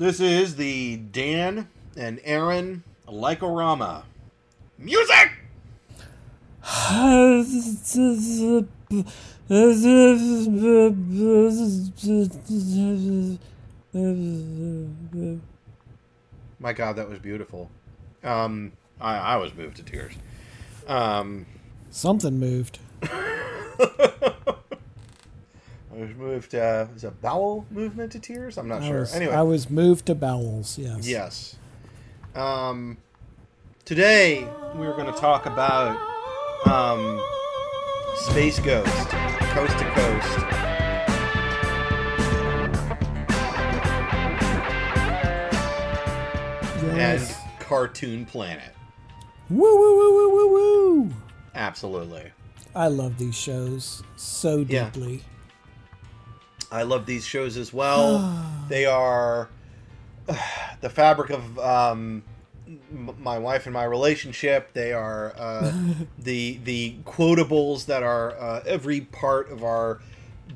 This is the Dan and Aaron Lycorama. Music! My God, that was beautiful. I was moved to tears. Something moved. I was moved is a bowel movement to tears? I'm not sure. Anyway. I was moved to bowels, yes. Yes. Today, we're going to talk about Space Ghost, Coast to Coast. And Cartoon Planet. Woo, woo, woo, woo, woo, woo. Absolutely. I love these shows so deeply. Yeah. I love these shows as well. They are the fabric of my wife and my relationship. They are the quotables that are every part of our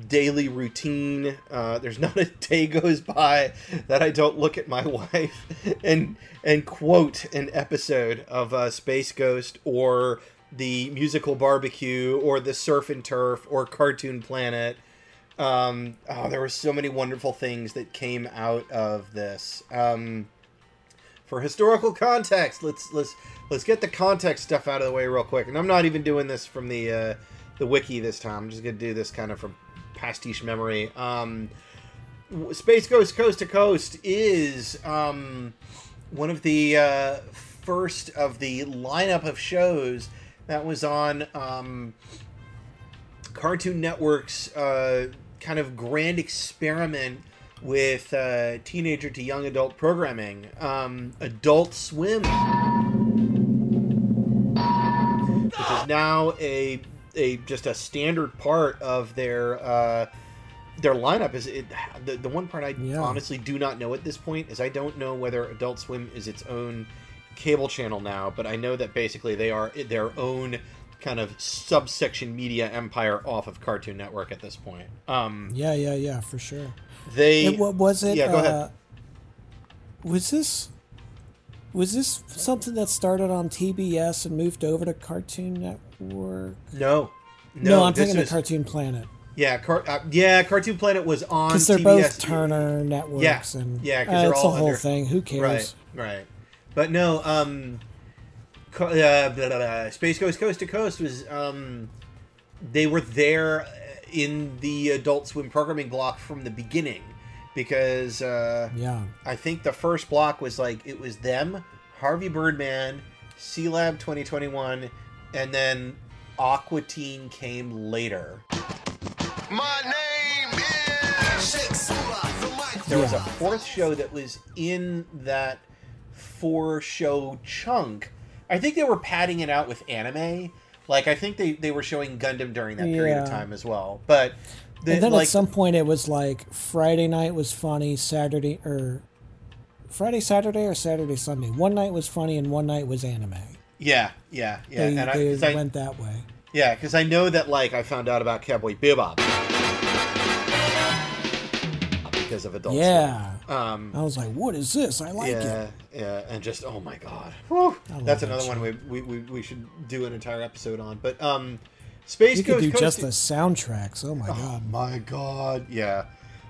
daily routine. There's not a day goes by that I don't look at my wife and quote an episode of Space Ghost or the Musical Barbecue or the Surf and Turf or Cartoon Planet. There were so many wonderful things that came out of this. For historical context, let's get the context stuff out of the way real quick. And I'm not even doing this from the wiki this time. I'm just gonna do this kind of from pastiche memory. Space Ghost Coast to Coast is one of the first of the lineup of shows that was on Cartoon Network's kind of grand experiment with teenager to young adult programming. Adult Swim, which is now a just a standard part of their lineup. Is it the one part I honestly do not know at this point is I don't know whether Adult Swim is its own cable channel now, but I know that basically they are their own kind of subsection media empire off of Cartoon Network at this point. Yeah, for sure. Yeah, go ahead. Was this something that started on TBS and moved over to Cartoon Network? No, I'm thinking of Cartoon Planet. Yeah, Cartoon Planet was on TBS. Because they're both Turner Networks. Yeah, because they're all the whole thing. Who cares? Right. But no, Space Ghost Coast to Coast was, they were there in the Adult Swim programming block from the beginning. Because I think the first block was it was them, Harvey Birdman, Sealab 2021, and then Aqua Teen came later. My name is... There was a fourth show that was in that four-show chunk. I think they were padding it out with anime. I think they were showing Gundam during that period of time as well. But... And then at some point it was Friday night was funny, Saturday or Saturday Sunday. One night was funny and one night was anime. Yeah. They went that way. Yeah, because I know that I found out about Cowboy Bebop because of Adult Swim. Yeah. I was like, what is this? I like it. Yeah, and just oh my God, that's another one we should do an entire episode on, but. Space Ghost Coast. You could do just the soundtracks. Oh my God. Oh my God. Yeah.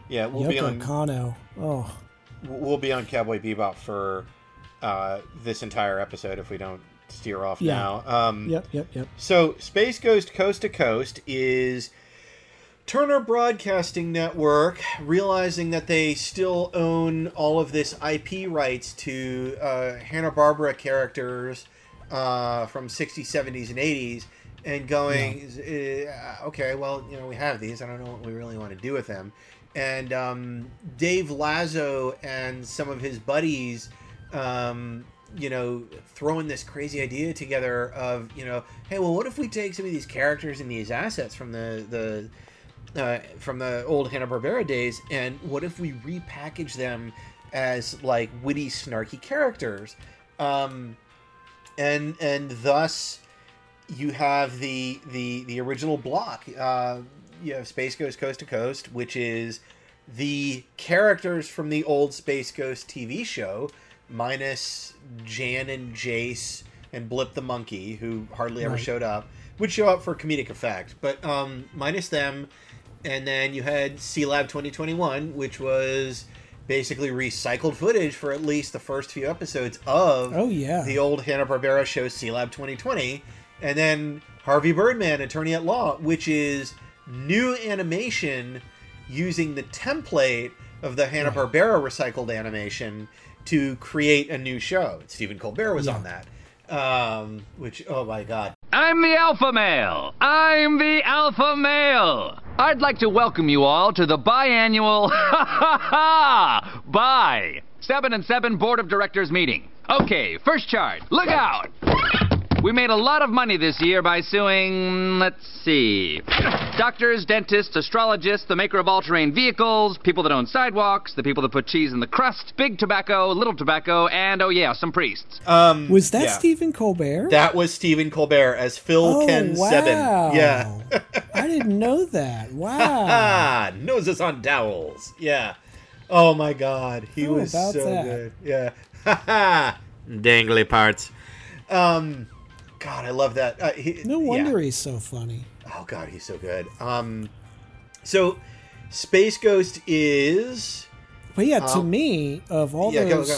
We'll be on Kano. Oh. We'll be on Cowboy Bebop for this entire episode if we don't steer off now. Yep. So Space Ghost Coast to Coast is Turner Broadcasting Network realizing that they still own all of this IP rights to Hanna-Barbera characters from 60s, 70s, and 80s. And going, okay, well, we have these. I don't know what we really want to do with them. And Dave Lazo and some of his buddies, throwing this crazy idea together of, hey, well, what if we take some of these characters and these assets from the old Hanna-Barbera days, and what if we repackage them as witty, snarky characters, and thus. You have the original block. You have Space Ghost Coast to Coast, which is the characters from the old Space Ghost TV show, minus Jan and Jace and Blip the Monkey, who hardly ever showed up, would show up for comedic effect, but minus them. And then you had Sealab 2021, which was basically recycled footage for at least the first few episodes of the old Hanna-Barbera show Sealab 2020. And then Harvey Birdman, Attorney at Law, which is new animation using the template of the Hanna-Barbera recycled animation to create a new show. Stephen Colbert was on that. Which, oh my God. I'm the alpha male. I'm the alpha male. I'd like to welcome you all to the biannual Bi 7 and 7 Board of Directors meeting. Okay, first chart. Look out! We made a lot of money this year by suing, let's see, doctors, dentists, astrologists, the maker of all-terrain vehicles, people that own sidewalks, the people that put cheese in the crust, big tobacco, little tobacco, and, oh yeah, some priests. Was that Stephen Colbert? That was Stephen Colbert as Phil Ken Seven. Yeah. I didn't know that. Wow. Noses on dowels. Yeah. Oh, my God. He was so good. Yeah. Dangly parts. God, I love that. No wonder he's so funny. Oh, God, he's so good. So Space Ghost is... But yeah, to me, of all those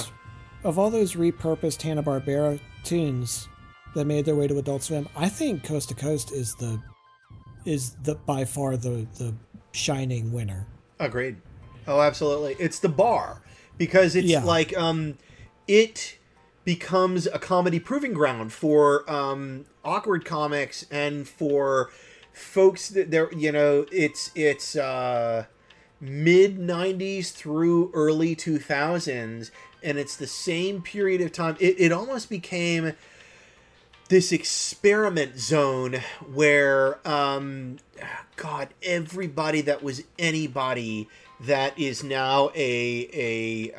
repurposed Hanna-Barbera tunes that made their way to Adult Swim, I think Coast to Coast is the by far the shining winner. Agreed. Oh, absolutely. It's the bar because it's like it becomes a comedy proving ground for awkward comics and for folks that they're, you know, it's mid 90s through early 2000s, and it's the same period of time. It almost became this experiment zone where God, everybody that was anybody that is now a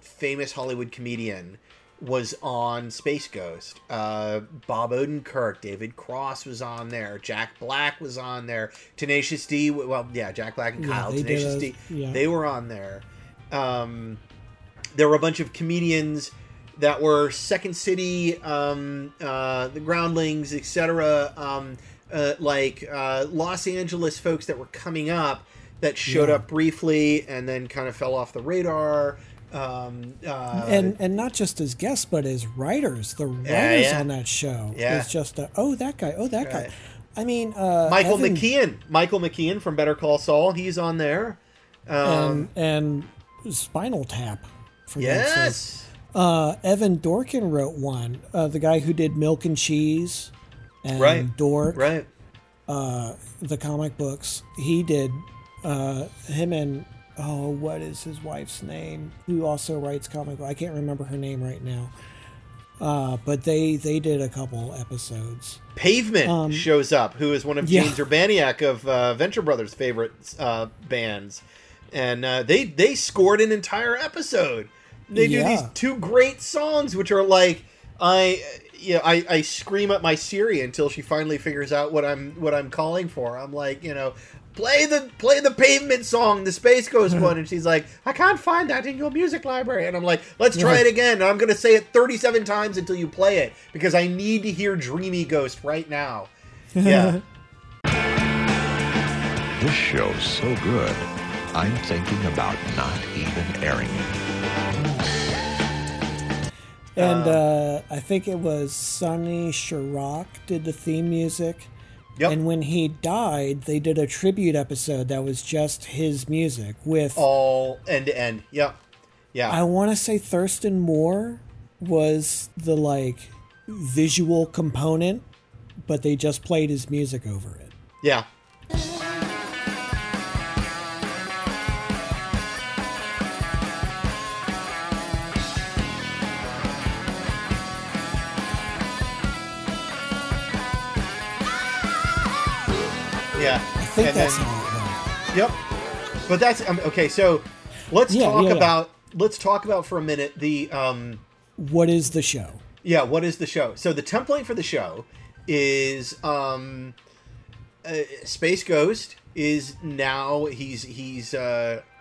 famous Hollywood comedian was on Space Ghost. Bob Odenkirk, David Cross was on there. Jack Black was on there. Tenacious D. Well, yeah, Jack Black and Kyle Tenacious D. Yeah. They were on there. There were a bunch of comedians that were Second City, the Groundlings, etc. Los Angeles folks that were coming up that showed up briefly and then kind of fell off the radar. And not just as guests, but as writers. The writers on that show is just that guy. I mean, Michael McKean from Better Call Saul, he's on there. And Spinal Tap. For yes. Evan Dorkin wrote one. The guy who did Milk and Cheese and Dork. Right. The comic books. He did him and what is his wife's name? Who also writes comic books? I can't remember her name right now. But they did a couple episodes. Pavement shows up, who is one of James Urbaniak of Venture Brothers' favorite bands. And they scored an entire episode. They do these two great songs, which are like, I scream at my Siri until she finally figures out what I'm calling for. I'm like, you know, play the Pavement song, the Space Ghost one, and she's like, I can't find that in your music library. And I'm like, let's try it again. And I'm gonna say it 37 times until you play it because I need to hear Dreamy Ghost right now. Yeah. This show's so good, I'm thinking about not even airing it. And I think it was Sonny Chirac did the theme music. Yep. And when he died, they did a tribute episode that was just his music with all end to end. Yep. Yeah. I want to say Thurston Moore was the visual component, but they just played his music over it. Yeah. I think that's how it went. Yep, but that's okay. So let's talk about for a minute the what is the show? Yeah, what is the show? So the template for the show is Space Ghost is now he's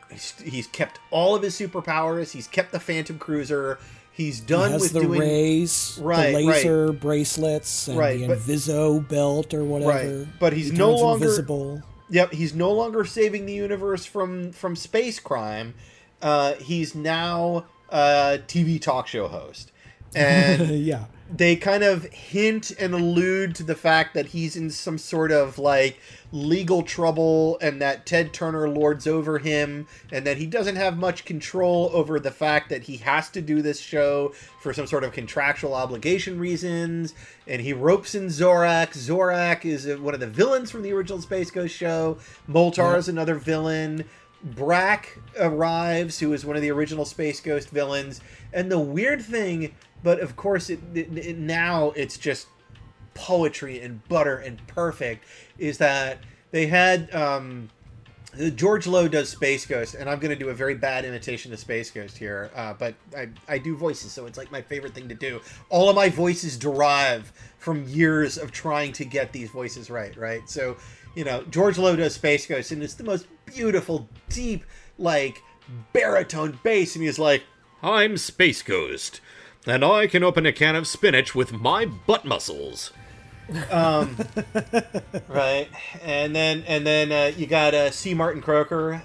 He's kept all of his superpowers. He's kept the Phantom Cruiser. He's done with the doing rays, right, the laser bracelets, and the Inviso belt or whatever. Right. But he's no longer invisible. Yep, he's no longer saving the universe from space crime. He's now a TV talk show host, and yeah, they kind of hint and allude to the fact that he's in some sort of like legal trouble, and that Ted Turner lords over him, and that he doesn't have much control over the fact that he has to do this show for some sort of contractual obligation reasons. And he ropes in Zorak. Zorak is one of the villains from the original Space Ghost show. Moltar is another villain. Brak arrives, who is one of the original Space Ghost villains. And the weird thing, but of course it now it's just poetry and butter and perfect, is that they had George Lowe does Space Ghost, and I'm going to do a very bad imitation of Space Ghost here, but I do voices, so it's like my favorite thing to do. All of my voices derive from years of trying to get these voices right? So, you know, George Lowe does Space Ghost, and it's the most beautiful, deep, like, baritone bass, and he's like, "I'm Space Ghost, and I can open a can of spinach with my butt muscles." Right, and then you got C. Martin Croker,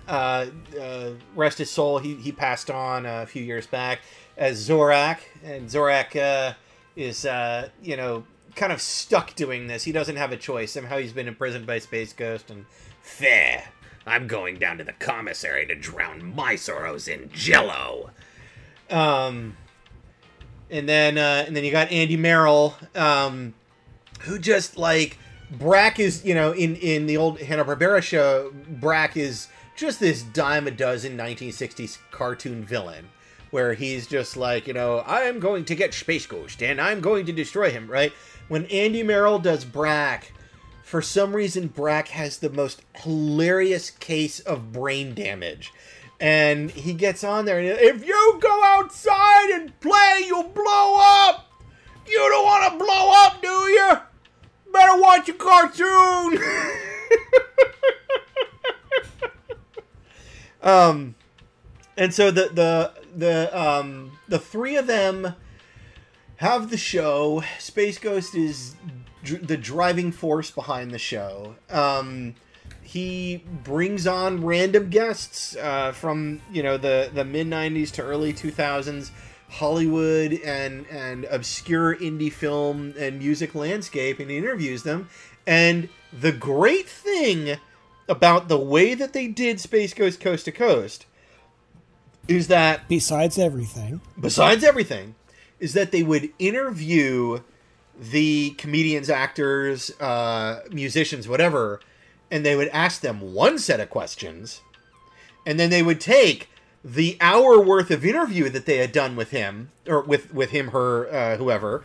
rest his soul. He passed on a few years back as Zorak, and Zorak is kind of stuck doing this. He doesn't have a choice. Somehow he's been imprisoned by Space Ghost, and fair, I'm going down to the commissary to drown my sorrows in Jell-O. And then you got Andy Merrill, who just like Brak is, in the old Hanna-Barbera show, Brak is just this dime a dozen 1960s cartoon villain, where he's just like, I'm going to get Space Ghost, and I'm going to destroy him, right? When Andy Merrill does Brak, for some reason, Brak has the most hilarious case of brain damage. And he gets on there, and if you go outside and play, you'll blow up! You don't want to blow up, do you? Better watch a cartoon! And so the three of them have the show. Space Ghost is the driving force behind the show. He brings on random guests from the mid '90s to early 2000s Hollywood and obscure indie film and music landscape, and he interviews them. And the great thing about the way that they did Space Ghost Coast to Coast is that besides everything is that they would interview the comedians, actors, musicians, whatever, and they would ask them one set of questions, and then they would take the hour worth of interview that they had done with him or with him, her, whoever,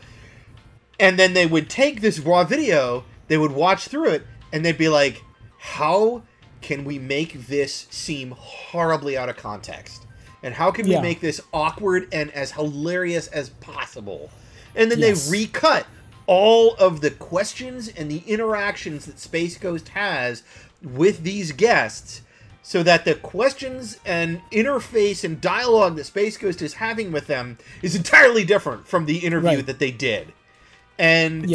and then they would take this raw video, they would watch through it, and they'd be like, how can we make this seem horribly out of context? And how can we make this awkward and as hilarious as possible? And then they recut all of the questions and the interactions that Space Ghost has with these guests, so that the questions and interface and dialogue that Space Ghost is having with them is entirely different from the interview that they did. And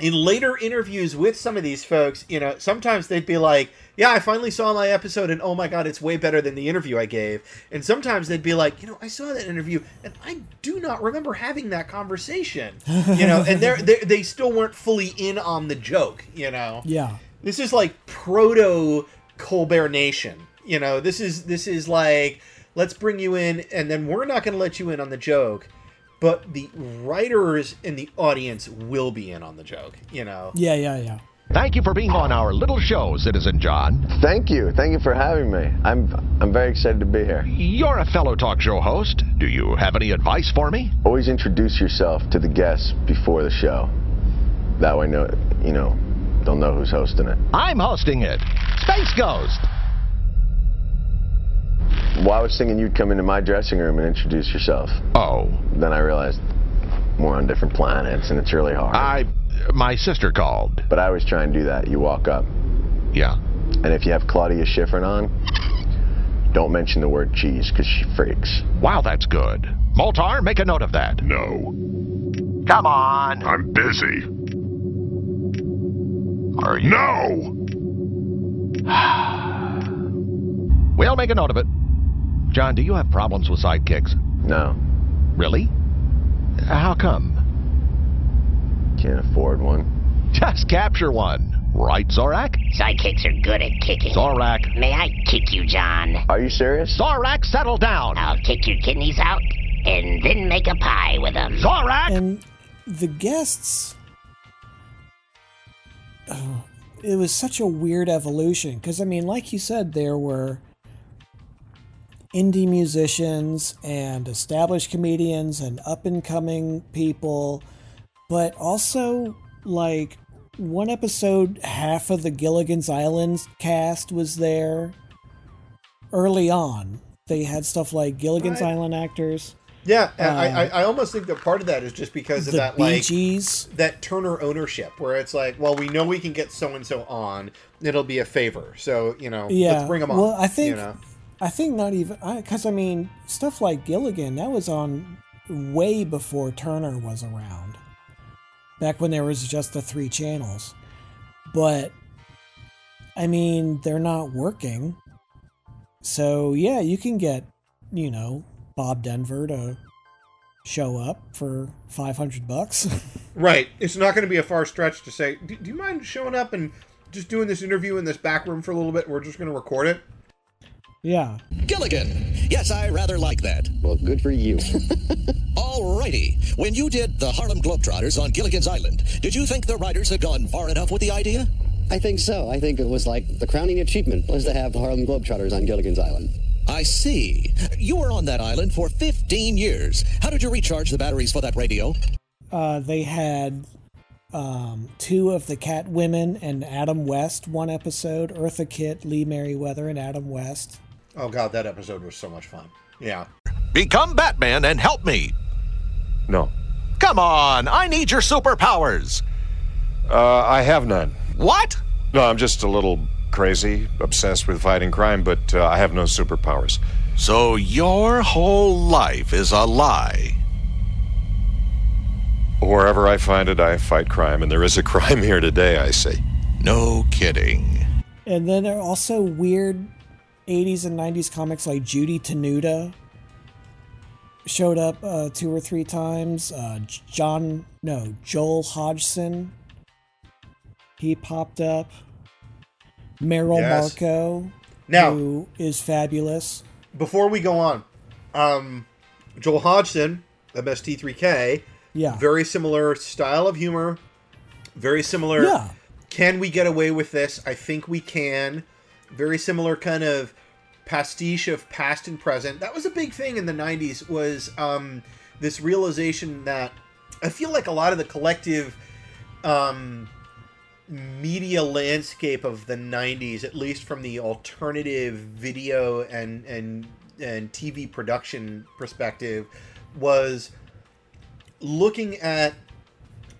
in later interviews with some of these folks, sometimes they'd be like, yeah, I finally saw my episode, and oh my god, it's way better than the interview I gave. And sometimes they'd be like, I saw that interview, and I do not remember having that conversation. And they still weren't fully in on the joke, Yeah. This is like proto-Colbert Nation. This is like, let's bring you in, and then we're not going to let you in on the joke, but the writers and the audience will be in on the joke, Yeah. Thank you for being on our little show, Citizen John. Thank you. Thank you for having me. I'm very excited to be here. You're a fellow talk show host. Do you have any advice for me? Always introduce yourself to the guests before the show. That way, they'll know who's hosting it. I'm hosting it. Space Ghost. Well, I was thinking you'd come into my dressing room and introduce yourself. Oh. Then I realized we're on different planets, and it's really hard. My sister called. But I always try and do that. You walk up. Yeah. And if you have Claudia Schifrin on, don't mention the word cheese, because she freaks. Wow, that's good. Moltar, make a note of that. No. Come on. I'm busy. Are you? No! We'll make a note of it. John, do you have problems with sidekicks? No. Really? How come? Can't afford one. Just capture one. Right, Zorak? Sidekicks are good at kicking. Zorak. May I kick you, John? Are you serious? Zorak, settle down. I'll kick your kidneys out and then make a pie with them. Zorak! And the guests... Oh, it was such a weird evolution. Because, I mean, like you said, there were indie musicians and established comedians and up-and-coming people. But also, like... One episode, half of the Gilligan's Island cast was there. Early on, they had stuff like Gilligan's Island actors. Yeah, I almost think that part of that is just because of that, like, that Turner ownership, where it's like, well, we know we can get so-and-so on. It'll be a favor. So, you know, let's bring them on. Well, I think, you know? I think not even... Because, I mean, stuff like Gilligan, that was on way before Turner was around. Back when there was just the three channels. But, I mean, they're not working. So, yeah, you can get, you know, Bob Denver to show up for $500. Right. It's not going to be a far stretch to say, do you mind showing up and just doing this interview in this back room for a little bit? We're just going to record it. Yeah. Gilligan. Yes, I rather like that. Well, good for you. Alrighty. When you did the Harlem Globetrotters on Gilligan's Island, did you think the writers had gone far enough with the idea? I think so. I think it was like the crowning achievement was to have the Harlem Globetrotters on Gilligan's Island. I see. You were on that island for 15 years. How did you recharge the batteries for that radio? They had two of the Cat Women and Adam West one episode. Eartha Kitt, Lee Merriweather, and Adam West. Oh, God, that episode was so much fun. Yeah. Become Batman and help me. No. Come on, I need your superpowers. I have none. What? No, I'm just a little crazy, obsessed with fighting crime, but I have no superpowers. So your whole life is a lie. Wherever I find it, I fight crime, and there is a crime here today, I say. No kidding. And then there are also weird... 80s and 90s comics like Judy Tenuta showed up two or three times. Joel Hodgson, he popped up. Merrill Markoe, now, who is fabulous. Before we go on, Joel Hodgson, MST3K, very similar style of humor, very similar. Yeah. Can we get away with this? I think we can. Very similar kind of pastiche of past and present. That was a big thing in the 90s, was this realization that I feel like a lot of the collective media landscape of the 90s, at least from the alternative video and TV production perspective, was looking at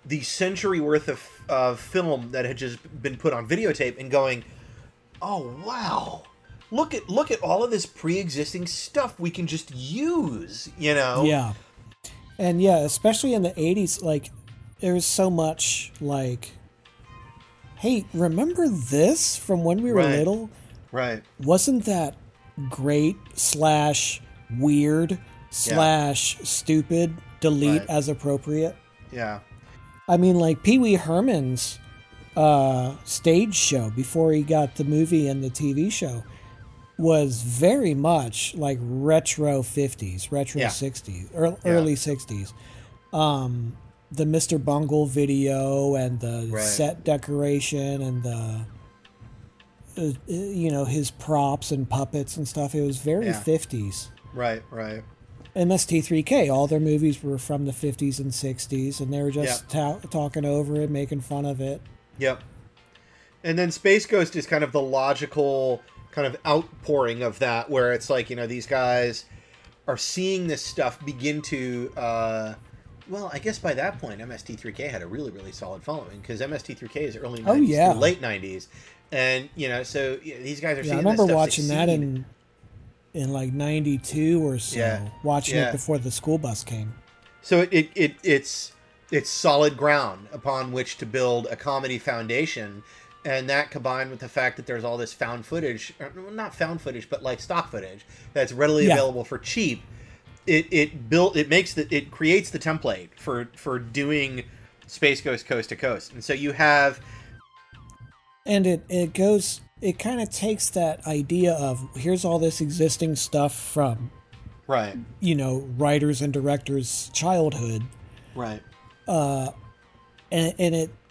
the century worth of film that had just been put on videotape and going... Oh, wow. Look at all of this pre-existing stuff we can just use, you know? Yeah. And yeah, especially in the 80s, like, there was so much, like, hey, remember this from when we were little? Right. Wasn't that great /weird/stupid, delete as appropriate? Yeah. I mean, like, Pee Wee Herman's stage show before he got the movie and the TV show was very much like retro 50s, retro 60s, early 60s. The Mr. Bungle video and the set decoration and the, you know, his props and puppets and stuff. It was very 50s. Right, right. MST3K, all their movies were from the 50s and 60s, and they were just talking over it, making fun of it. Yep. And then Space Ghost is kind of the logical kind of outpouring of that, where it's like, you know, these guys are seeing this stuff begin to, well, I guess by that point, MST3K had a really, really solid following, because MST3K is early 90s to late 90s. And, you know, so these guys are seeing this stuff. I remember watching that in in like 92 or so, watching it before the school bus came. So it's solid ground upon which to build a comedy foundation, and that combined with the fact that there's all this found footage, not found footage, but like stock footage that's readily available for cheap, it creates the template for doing Space Ghost Coast to Coast. And so you have, and it kind of takes that idea of here's all this existing stuff from writers and directors' childhood. Right. And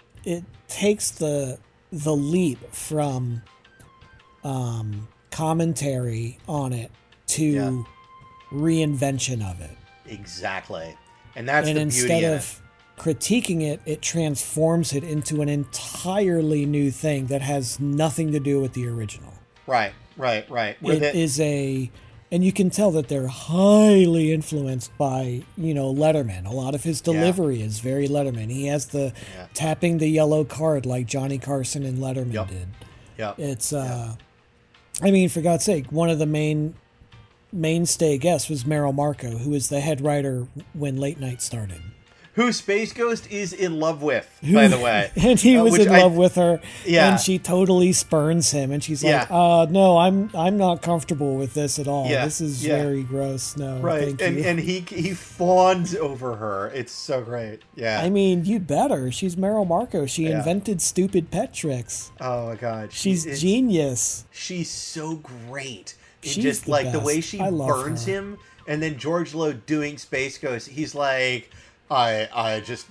it takes the leap from commentary on it to reinvention of it. Exactly. And that's the beauty of it. And instead of critiquing it, it transforms it into an entirely new thing that has nothing to do with the original. Right. And you can tell that they're highly influenced by, Letterman. A lot of his delivery is very Letterman. He has the tapping the yellow card like Johnny Carson and Letterman did. Yeah. It's, I mean, for God's sake, one of the mainstay guests was Merrill Markoe, who was the head writer when Late Night started. Who Space Ghost is in love with, by the way. And he was in love with her, and she totally spurns him, and she's like, no, I'm not comfortable with this at all. Yeah. This is very gross. No, thank you. And he fawns over her. It's so great. Yeah. I mean, you better. She's Merrill Markoe. She invented stupid pet tricks. Oh, my God. She's genius. She's so great. She's just like best. The way she burns him, and then George Lowe doing Space Ghost, he's like, I just,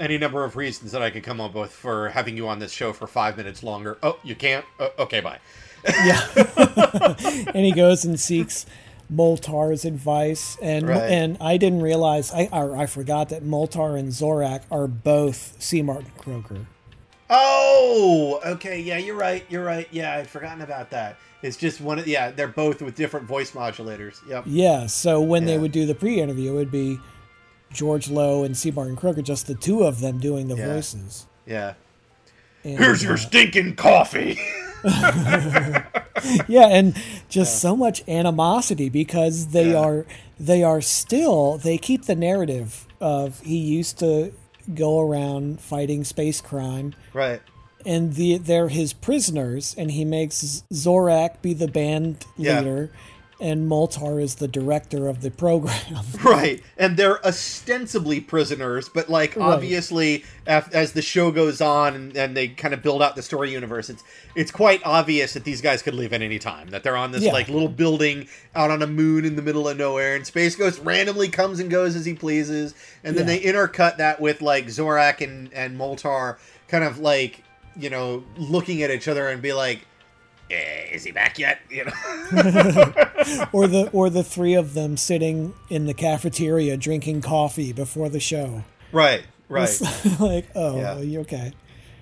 any number of reasons that I could come up with for having you on this show for 5 minutes longer. Oh, you can't? Okay, bye. Yeah. And he goes and seeks Moltar's advice. And I didn't realize, I forgot that Moltar and Zorak are both C. Martin Croker. Oh, okay. Yeah, you're right. Yeah, I'd forgotten about that. It's just they're both with different voice modulators. Yep. Yeah, so when they would do the pre-interview, it would be George Lowe and C. Martin Croker, just the two of them doing the voices. Yeah. And, here's your stinking coffee. And just so much animosity because they keep the narrative of he used to go around fighting space crime. Right. And they're his prisoners, and he makes Zorak be the band leader. And Moltar is the director of the program. Right. And they're ostensibly prisoners, but obviously as the show goes on and they kind of build out the story universe, it's quite obvious that these guys could leave at any time, that they're on this little building out on a moon in the middle of nowhere, and Space Ghost randomly comes and goes as he pleases. And then they intercut that with Zorak and Moltar kind of looking at each other and be like, is he back yet? Or the three of them sitting in the cafeteria drinking coffee before the show. Right. It's are you okay?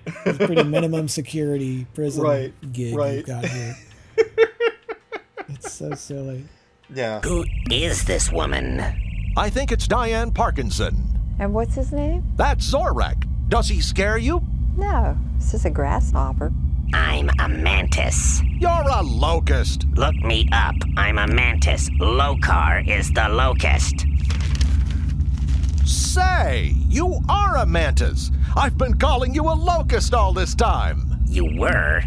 It's pretty minimum security prison gig you've got here. It's so silly. Yeah. Who is this woman? I think it's Diane Parkinson. And what's his name? That's Zorak. Does he scare you? No, this is a grasshopper. I'm a mantis. You're a locust. Look me up. I'm a mantis. Lokar is the locust. Say, you are a mantis. I've been calling you a locust all this time. You were?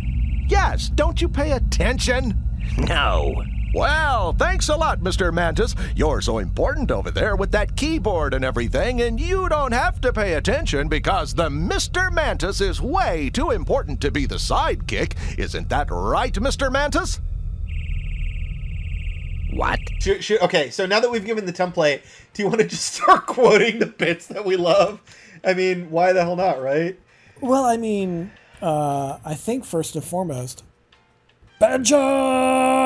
Yes. Don't you pay attention? No. Well, thanks a lot, Mr. Mantis. You're so important over there with that keyboard and everything, and you don't have to pay attention because the Mr. Mantis is way too important to be the sidekick. Isn't that right, Mr. Mantis? What? Sure. Okay, so now that we've given the template, do you want to just start quoting the bits that we love? I mean, why the hell not, right? Well, I mean, I think first and foremost, Banjo!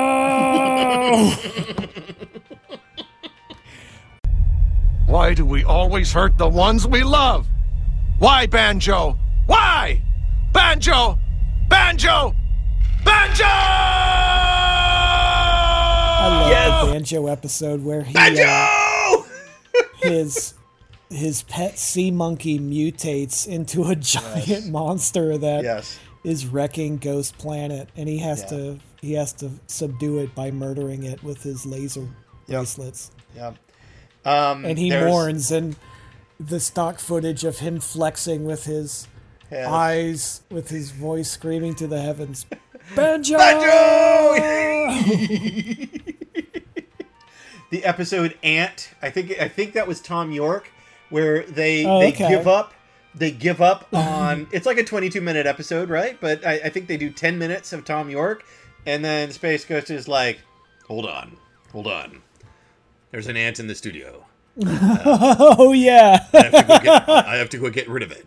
Why do we always hurt the ones we love? Why, Banjo? Why? Banjo! Banjo! Banjo! I love the Banjo episode where he... Banjo! His pet sea monkey mutates into a giant monster that... is wrecking Ghost Planet, and he has to he has to subdue it by murdering it with his laser bracelets. Yep. And he mourns, and the stock footage of him flexing with his eyes, with his voice screaming to the heavens, Banjo! Banjo! The episode Ant, I think that was Thom Yorke, where they give up. They give up on... It's like a 22-minute episode, right? But I think they do 10 minutes of Thom Yorke, and then Space Ghost is like, hold on. There's an ant in the studio. Oh, yeah. I have to go get rid of it.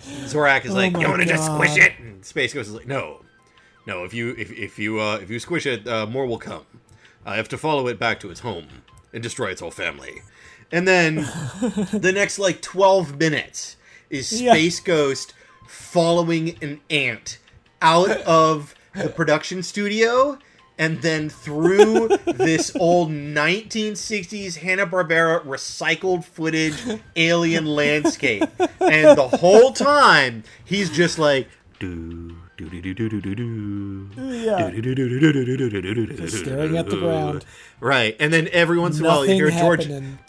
Zorak is like, you want to just squish it? And Space Ghost is like, no. If you squish it, more will come. I have to follow it back to its home and destroy its whole family. And then the next, 12 minutes... is Space Ghost following an ant out of the production studio and then through this old 1960s Hanna-Barbera recycled footage alien landscape. And the whole time, he's just like, just staring at the ground. Right. And then every once in a while, you hear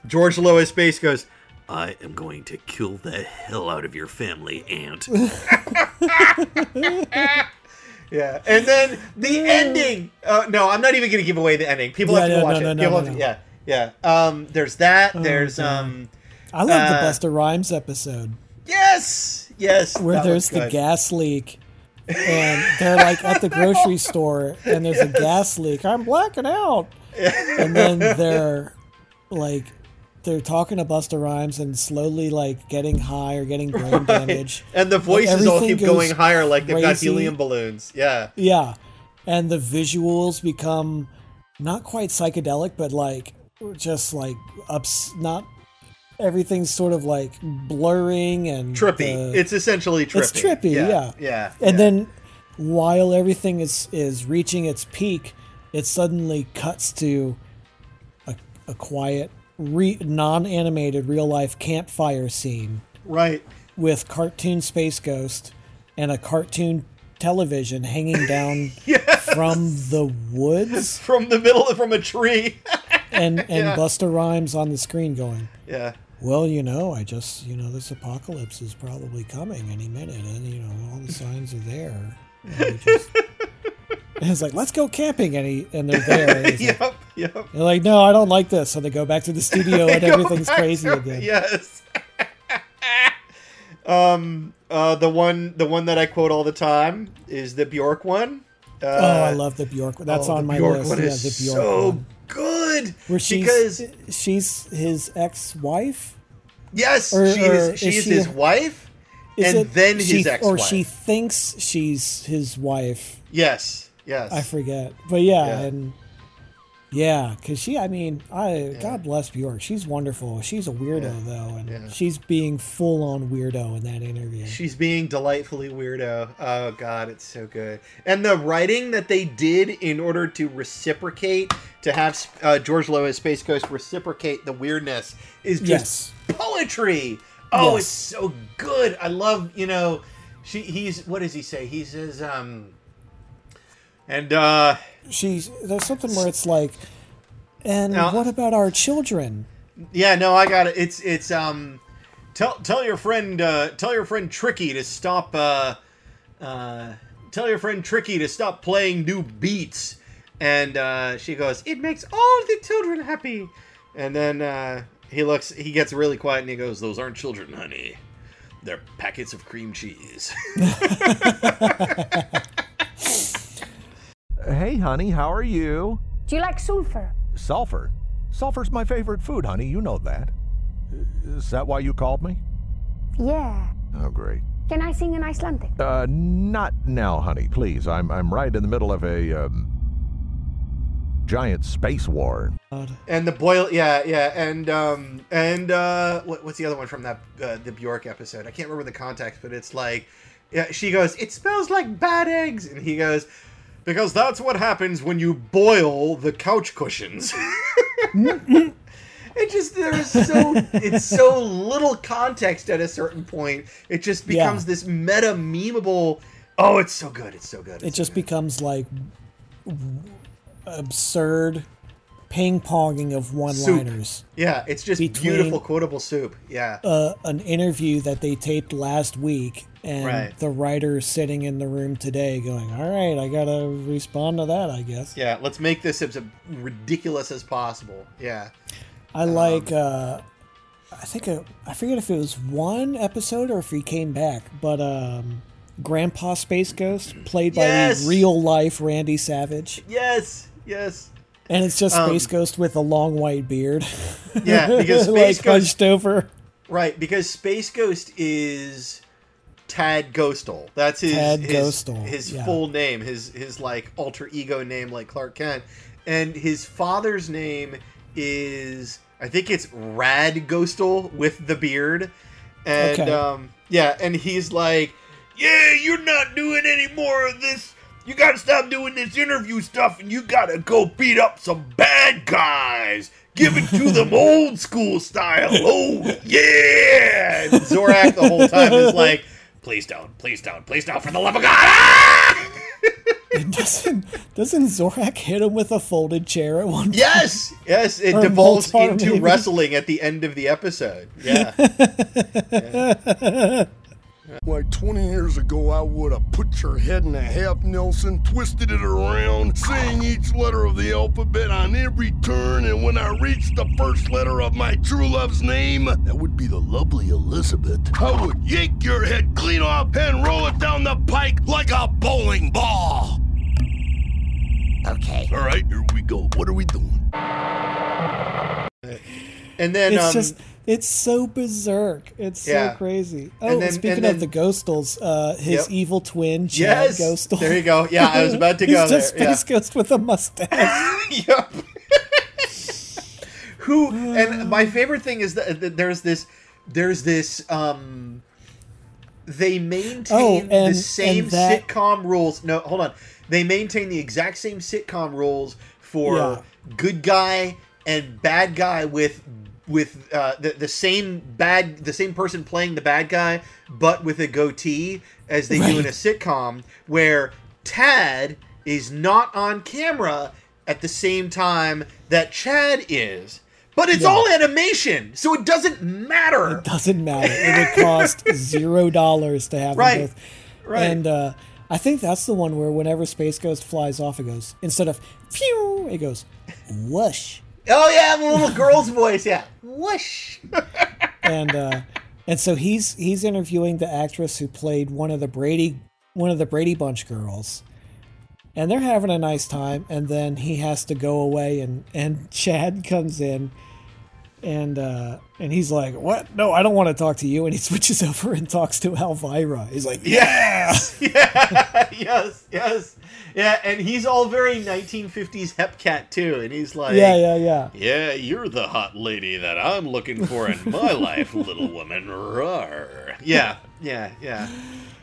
George Lowe as Space Ghost, I am going to kill the hell out of your family, Ant. Yeah, and then the ending. No, I'm not even going to give away the ending. People have to watch it. Yeah. There's that. I love the Busta Rhymes episode. Yes. Where there's the gas leak, and they're at the grocery store, and there's a gas leak. I'm blacking out, and then they're . They're talking to Busta Rhymes and slowly getting high or getting brain damage. And the voices all keep going higher they've got helium balloons. Yeah. Yeah. And the visuals become not quite psychedelic, but everything's sort of blurring and trippy. It's essentially trippy. It's trippy. Yeah. Yeah. And then while everything is reaching its peak, it suddenly cuts to a quiet, non-animated real-life campfire scene, right? With cartoon Space Ghost and a cartoon television hanging down from the woods, from a tree, and Busta Rhymes on the screen going, well, I just, this apocalypse is probably coming any minute, and all the signs are there. And it's let's go camping, and they're there. And yep. They're no, I don't like this. So they go back to the studio, and everything's crazy again. Yes. The one that I quote all the time is the Bjork one. I love the Bjork one. That's on my list. One is the Bjork so one. Good. Where she's his ex-wife. Yes, she is his wife, his ex-wife, or she thinks she's his wife. Yes. I forget. But because she, God bless Bjork. She's wonderful. She's a weirdo, though, and she's being full-on weirdo in that interview. She's being delightfully weirdo. Oh, God, it's so good. And the writing that they did in order to reciprocate, to have George Lowe as Space Ghost reciprocate the weirdness is just poetry. Oh, It's so good. I love, what does he say? He says, and there's something where it's what about our children? Yeah, no, I got it. It's tell your friend Tricky to stop playing new beats. And she goes, it makes all the children happy. And then he gets really quiet and he goes, those aren't children, honey. They're packets of cream cheese. Hey, honey, how are you? Do you like sulfur? Sulfur? Sulfur's my favorite food, honey. You know that. Is that why you called me? Yeah. Oh, great. Can I sing in Icelandic? Not now, honey, please. I'm right in the middle of a giant space war. And the boil, and what's the other one from that the Bjork episode? I can't remember the context, but it's she goes, it smells like bad eggs, and he goes, because that's what happens when you boil the couch cushions. It's so little context at a certain point. It just becomes this meta memeable. Oh, it's so good. It just becomes absurd ping-ponging of one-liners. Soup. Yeah, it's just beautiful quotable soup. Yeah. An interview that they taped last week, and the writer sitting in the room today going, all right, I gotta respond to that, I guess. Yeah, let's make this as ridiculous as possible. Yeah. I like... I forget if it was one episode or if he came back, but Grandpa Space Ghost, played by the real life Randy Savage. Yes, yes. And it's just Space Ghost with a long white beard. Yeah, because Space Ghost hunched over. Right, because Space Ghost is Tad Ghostal. That's his full name, his like alter ego name, like Clark Kent, and his father's name is, I think it's Rad Ghostal with the beard. And, and he's like, yeah, you're not doing any more of this. You got to stop doing this interview stuff, and you got to go beat up some bad guys. Give it to them old school style. Oh, yeah. And Zorak the whole time is like, please don't, for the love of God. Ah! Doesn't Zorak hit him with a folded chair at one point? Yes, it devolves into wrestling at the end of the episode. Yeah. Yeah. Like 20 years ago, I would have put your head in a half Nelson, twisted it around, saying each letter of the alphabet on every turn, and when I reached the first letter of my true love's name, that would be the lovely Elizabeth, I would yank your head clean off and roll it down the pike like a bowling ball. Okay. All right, here we go. What are we doing? And then it's just... It's so berserk. It's so crazy. Oh, and then, speaking of the Ghostals, his evil twin, Chad Ghostal. There you go. Yeah, I was about to go there. He's just Space Ghost with a mustache. Yep. And my favorite thing is that there's this, they maintain the same sitcom rules. No, hold on. They maintain the exact same sitcom rules for good guy and bad guy with the same person playing the bad guy, but with a goatee, as they do in a sitcom, where Tad is not on camera at the same time that Chad is. But it's all animation, so it doesn't matter. It would cost $0 to have them both. Right. And I think that's the one where whenever Space Ghost flies off, it goes, instead of phew, it goes whoosh. Oh, yeah, the little girl's voice, yeah. Whoosh. And so he's interviewing the actress who played one of the Brady Bunch girls. And they're having a nice time, and then he has to go away, and Chad comes in, and he's like, what? No, I don't want to talk to you. And he switches over and talks to Elvira. He's like, yes. Yeah, and he's all very 1950s Hepcat, too. And he's like, yeah, you're the hot lady that I'm looking for in my life, little woman. Rawr. Yeah.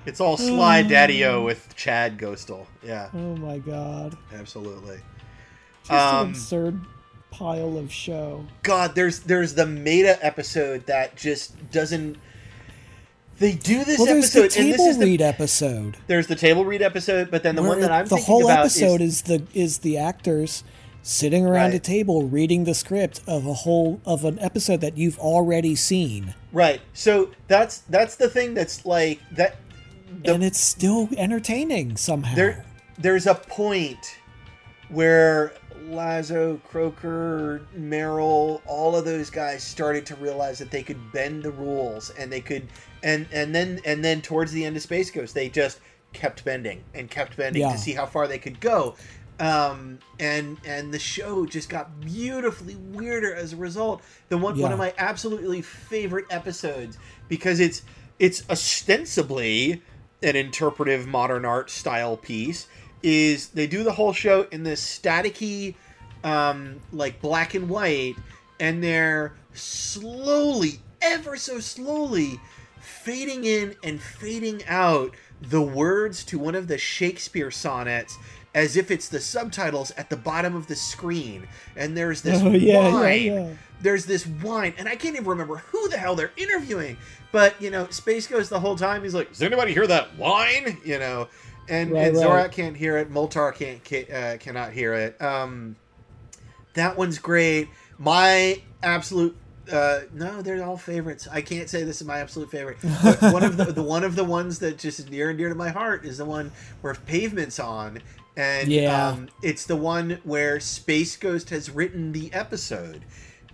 It's all Sly Daddy-O with Chad Ghostal. Yeah. Oh, my God. Absolutely. Just an absurd pile of show. God, there's the meta episode that just doesn't... They do this episode. There's the table read episode. There's the table read episode, but then the one that I'm thinking about, the whole episode is the actors sitting around a table reading the script of an episode that you've already seen. Right. So that's the thing that's like that, and it's still entertaining somehow. There's a point where Lazo, Croker, Merrill, all of those guys started to realize that they could bend the rules, and they could, and then towards the end of Space Ghost, they just kept bending to see how far they could go, and the show just got beautifully weirder as a result. The one of my absolutely favorite episodes, because it's ostensibly an interpretive modern art style piece. Is they do the whole show in this staticky, like black and white, and they're slowly, ever so slowly, fading in and fading out the words to one of the Shakespeare sonnets as if it's the subtitles at the bottom of the screen. And there's this whine. There's this whine, and I can't even remember who the hell they're interviewing. But, Space Ghost the whole time, he's like, does anybody hear that whine? And Zorak can't hear it. Moltar cannot hear it. That one's great. My absolute no, they're all favorites. I can't say this is my absolute favorite. But one of the ones that just is near and dear to my heart is the one where Pavement's on, and it's the one where Space Ghost has written the episode,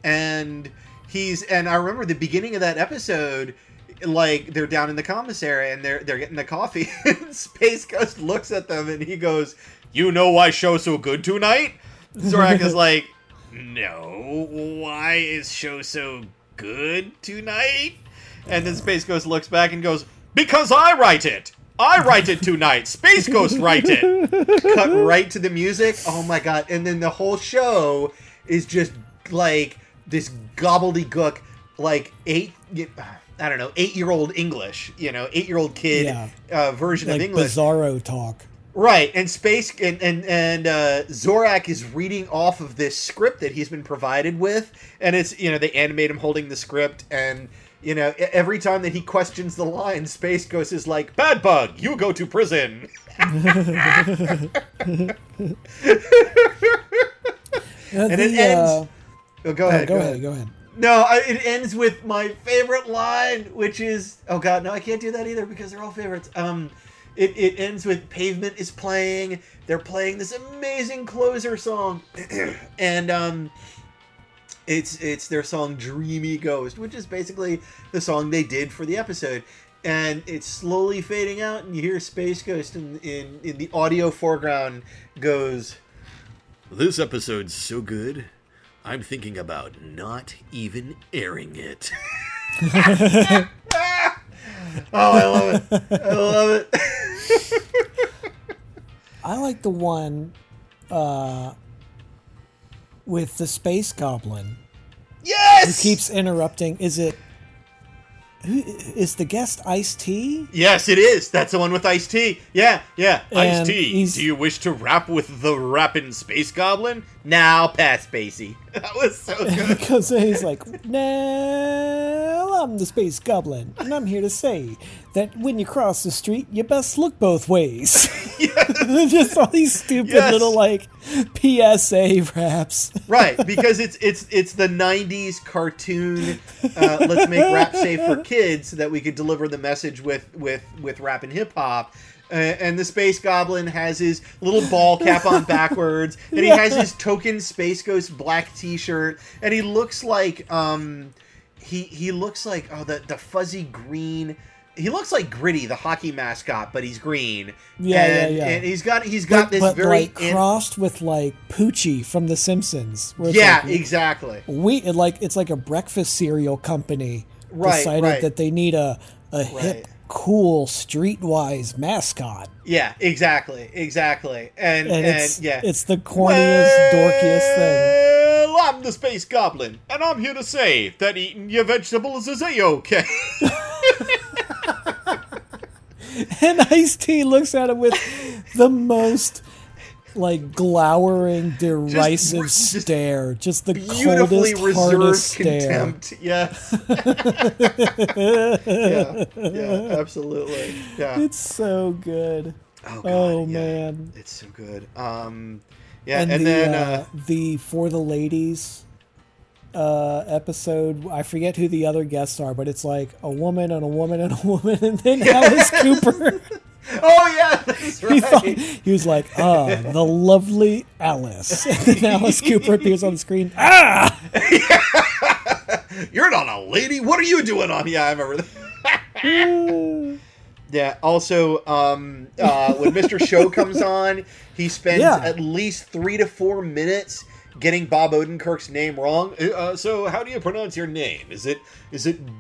and I remember the beginning of that episode. Like, they're down in the commissary and they're getting the coffee. And Space Ghost looks at them and he goes, "You know why show so good tonight?" Zorak is like, "No, why is show so good tonight?" And then Space Ghost looks back and goes, "Because I write it. I write it tonight. Space Ghost write it." Cut right to the music. Oh my god! And then the whole show is just like this gobbledygook, like 8-year-old English, 8-year-old kid version like of English. Bizarro talk. Right, and Space and Zorak is reading off of this script that he's been provided with, and it's, they animate him holding the script, and, every time that he questions the line, Space Ghost is like, "Bad bug, you go to prison." And it ends... Oh, go ahead. No, it ends with my favorite line, which is... Oh, God, no, I can't do that either because they're all favorites. It ends with Pavement is playing. They're playing this amazing closer song. And it's their song Dreamy Ghost, which is basically the song they did for the episode. And it's slowly fading out, and you hear Space Ghost in the audio foreground goes, "This episode's so good. I'm thinking about not even airing it." Oh, I love it. I like the one with the space goblin. Yes! Who keeps interrupting. Is the guest Ice-T? Yes, it is. That's the one with Ice-T. Yeah. Ice-T. "Do you wish to rap with the rapping space goblin?" "Now, pass, Spacey." That was so good. Because he's like, "Now, I'm the space goblin, and I'm here to say that when you cross the street, you best look both ways." Yes. Just all these stupid little, PSA raps. Right, because it's the 90s cartoon, let's make rap safe for kids so that we could deliver the message with rap and hip-hop. And the Space Goblin has his little ball cap on backwards, and he has his token Space Ghost black T-shirt, and he looks like the fuzzy green. He looks like Gritty, the hockey mascot, but he's green. Yeah. And he's got this crossed with Poochie from The Simpsons. Exactly. It's like a breakfast cereal company decided that they need a hip, cool, streetwise mascot. Yeah, exactly. And it's the corniest, dorkiest thing. "Well, I'm the space goblin, and I'm here to say that eating your vegetables is a-okay." And Ice-T looks at him with the most... glowering, derisive stare. Just the beautifully coldest, hardest contempt stare. Yes. yeah, absolutely. Yeah. It's so good. Oh, God, man. It's so good. And then the For the Ladies episode, I forget who the other guests are, but it's a woman and a woman and a woman, and then Alice Cooper. Oh, yeah, that's right. He was like, the lovely Alice. And then Alice Cooper appears on the screen. Ah! Yeah. "You're not a lady. What are you doing on?" Yeah, I remember that. Yeah, also, when Mr. Show comes on, he spends at least 3 to 4 minutes getting Bob Odenkirk's name wrong. "So how do you pronounce your name? Is it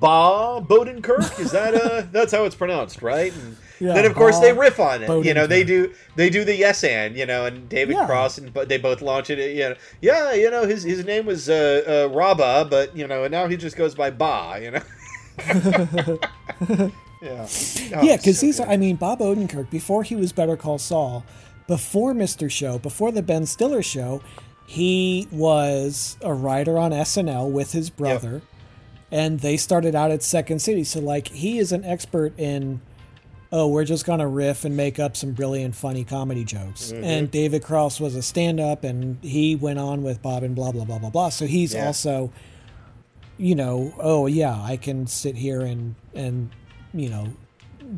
Bob Odenkirk? Is that that's how it's pronounced, right?" And then of course they riff on it. Bodenkirk. They do the yes and, and David Cross, and they both launch it. His name was Rabba, but and now he just goes by Ba. Yeah. Oh, yeah, because Bob Odenkirk, before he was Better Call Saul, before Mr. Show, before the Ben Stiller show, he was a writer on SNL with his brother, and they started out at Second City. So, he is an expert in oh, we're just going to riff and make up some brilliant, funny comedy jokes. Mm-hmm. And David Cross was a stand-up, and he went on with Bob and blah, blah, blah, blah, blah. So he's also, you know, oh, yeah, I can sit here and, you know,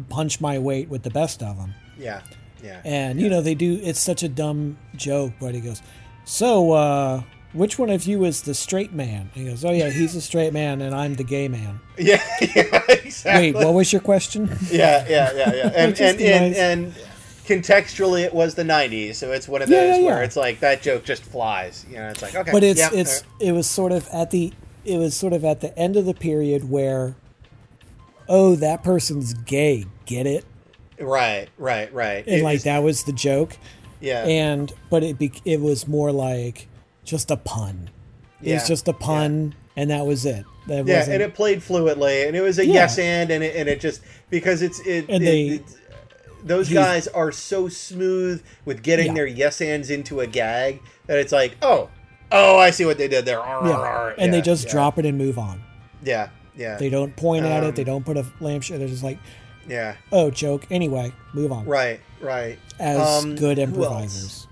punch my weight with the best of them. Yeah, yeah. And, you know, they do, it's such a dumb joke, but he goes, so, which one of you is the straight man? He goes, oh, yeah, he's a straight man, and I'm the gay man. Yeah, yeah, exactly. Wait, what was your question? Yeah. And contextually, it was the 90s, so it's one of those where it's like, that joke just flies. You know, it's like, okay. But it was sort of at the end of the period where, oh, that person's gay, get it? Right. And, that was the joke. Yeah. But it was more like... just a pun. It was just a pun, and that was it. And it played fluidly, and it was a yes and it just because those guys are so smooth with getting their yes ands into a gag that it's like, oh, I see what they did there. And they just drop it and move on. Yeah, yeah. They don't point at it. They don't put a lampshade. They're just like, oh, joke. Anyway, move on. Right. As good improvisers.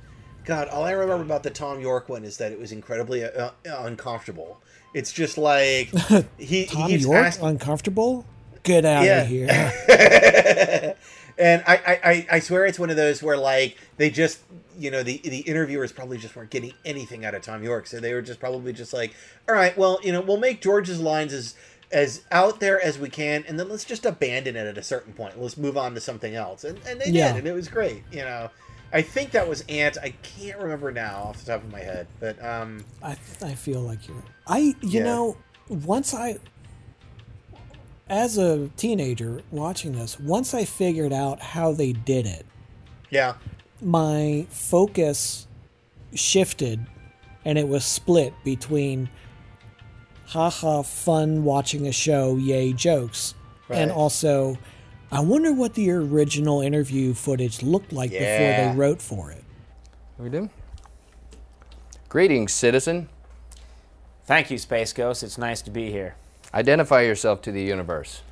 God, all I remember about the Thom Yorke one is that it was incredibly uncomfortable. It's just like... Thom Yorke, uncomfortable? Get out of here. And I swear it's one of those where, like, they just... You know, the interviewers probably just weren't getting anything out of Thom Yorke. So they were just probably just like, all right, well, you know, we'll make George's lines as out there as we can, and then let's just abandon it at a certain point. Let's move on to something else. And they did, and it was great, you know. I think that was Ant. I can't remember now off the top of my head, but I feel like you're. You know, once I, as a teenager watching this, once I figured out how they did it, my focus shifted, and it was split between, haha, fun watching a show, yay jokes, and also. I wonder what the original interview footage looked like before they wrote for it. We do. Greetings, citizen. Thank you, Space Ghost. It's nice to be here. Identify yourself to the universe.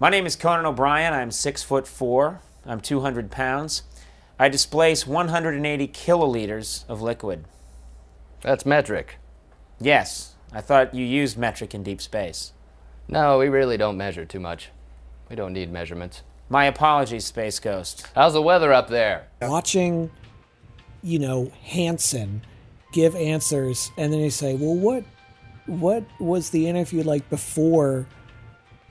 My name is Conan O'Brien. I'm 6'4". I'm 200 pounds. I displace 180 kiloliters of liquid. That's metric. Yes. I thought you used metric in deep space. No, we really don't measure too much. We don't need measurements. My apologies, Space Ghost. How's the weather up there? Watching, you know, Hanson give answers, and then you say, well, what was the interview like before,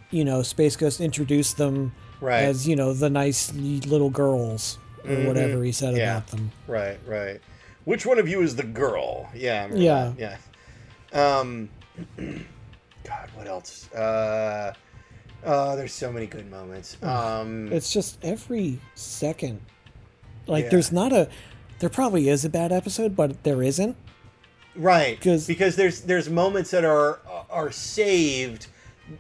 you know, Space Ghost introduced them as, you know, the nice little girls, or whatever he said about them. Right. Which one of you is the girl? Yeah. Yeah. God, what else? Oh, there's so many good moments. It's just every second. Like, there's not a... There probably is a bad episode, but there isn't. Right. Because there's moments that are saved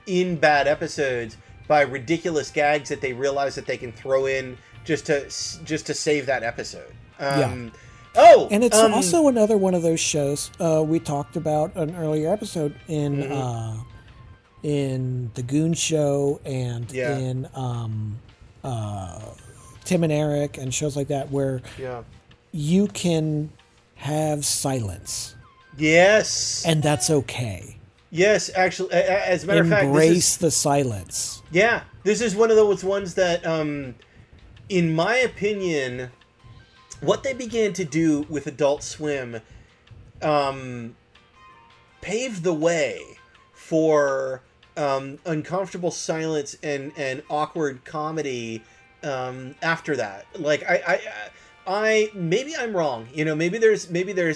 in bad episodes by ridiculous gags that they realize that they can throw in just to save that episode. Oh! And it's also another one of those shows we talked about an earlier episode in The Goon Show and in Tim and Eric and shows like that where you can have silence. Yes. And that's okay. Yes, actually, as a matter of fact... Embrace the silence. Yeah. This is one of those ones that, in my opinion, what they began to do with Adult Swim paved the way for... uncomfortable silence and awkward comedy after that. Like I maybe I'm wrong, you know, maybe there's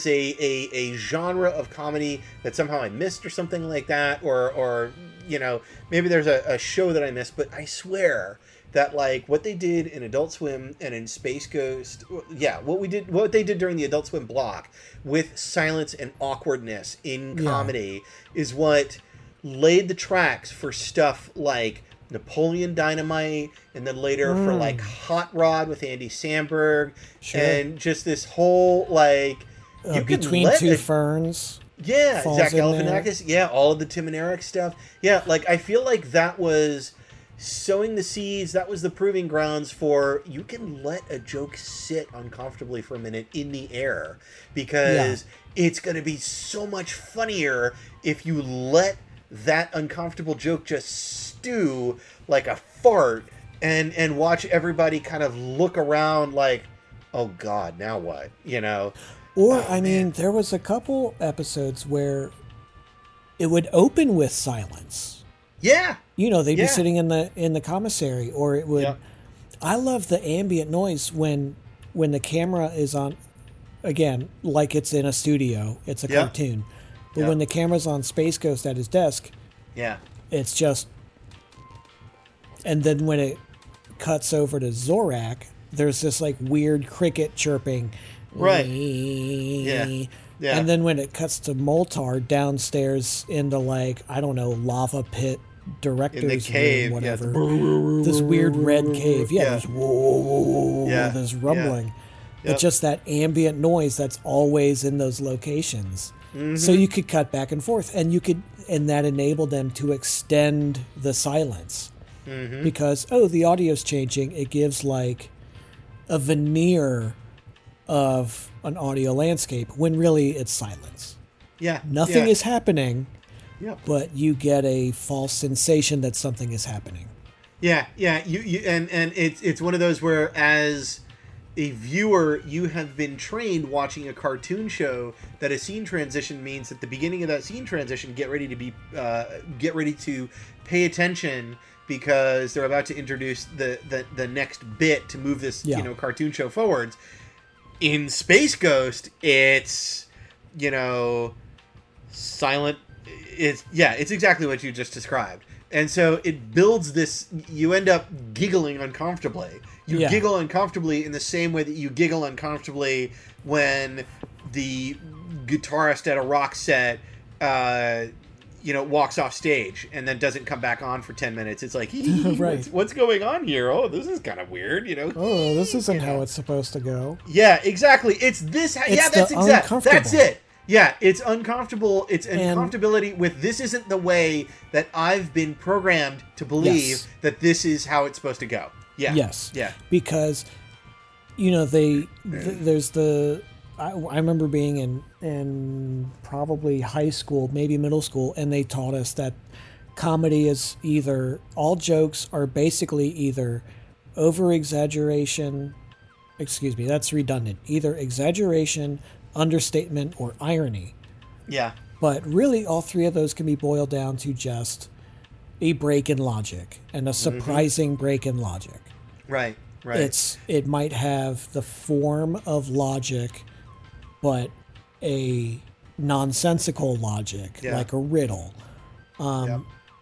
a genre of comedy that somehow I missed or something like that, or you know, maybe there's a show that I missed, but I swear that like what they did in Adult Swim and in Space Ghost, what they did during the Adult Swim block with silence and awkwardness in comedy is what laid the tracks for stuff like Napoleon Dynamite, and then later for like Hot Rod with Andy Samberg, and just this whole like Between Two Ferns. Yeah, Zach Galifianakis. Yeah, all of the Tim and Eric stuff. Yeah, like I feel like that was sowing the seeds, that was the proving grounds for you can let a joke sit uncomfortably for a minute in the air, because it's going to be so much funnier if you let that uncomfortable joke just stew like a fart and watch everybody kind of look around like, oh God, now what, you know? Or, I mean, there was a couple episodes where it would open with silence. Yeah. You know, they'd be sitting in the commissary, or it would. Yeah. I love the ambient noise when the camera is on, again, like it's in a studio, it's a cartoon. But when the camera's on Space Ghost at his desk, it's just. And then when it cuts over to Zorak, there's this like weird cricket chirping. Right. Yeah. And then when it cuts to Moltar downstairs in the, like, I don't know, lava pit director's in the cave, room, whatever. Yeah. This weird red cave. Yeah. There's rumbling. Yeah. Yep. It's just that ambient noise that's always in those locations. Mm-hmm. So you could cut back and forth, and that enabled them to extend the silence. Mm-hmm. Because, the audio's changing. It gives like a veneer of an audio landscape when really it's silence. Yeah. Nothing is happening, but you get a false sensation that something is happening. Yeah. Yeah. You and it's one of those where, as a viewer, you have been trained watching a cartoon show that a scene transition means at the beginning of that scene transition, get ready to pay attention, because they're about to introduce the next bit to move this, cartoon show forwards. In Space Ghost, it's, silent. It's exactly what you just described. And so it builds this, you end up giggling uncomfortably. You giggle uncomfortably in the same way that you giggle uncomfortably when the guitarist at a rock set, walks off stage and then doesn't come back on for 10 minutes. It's like, right. What's going on here? Oh, this is kind of weird, Oh, this isn't how it's supposed to go. Yeah, exactly. It's this. That's exactly. That's it. Yeah, it's uncomfortable. It's uncomfortability with this isn't the way that I've been programmed to believe that this is how it's supposed to go. Yeah. Yes. Yeah. Because, there's the... I remember being in probably high school, maybe middle school, and they taught us that comedy is either, all jokes are basically either either exaggeration, understatement, or irony. Yeah. But really all three of those can be boiled down to just a break in logic, and a surprising break in logic. Right, right. It might have the form of logic, but a nonsensical logic, like a riddle.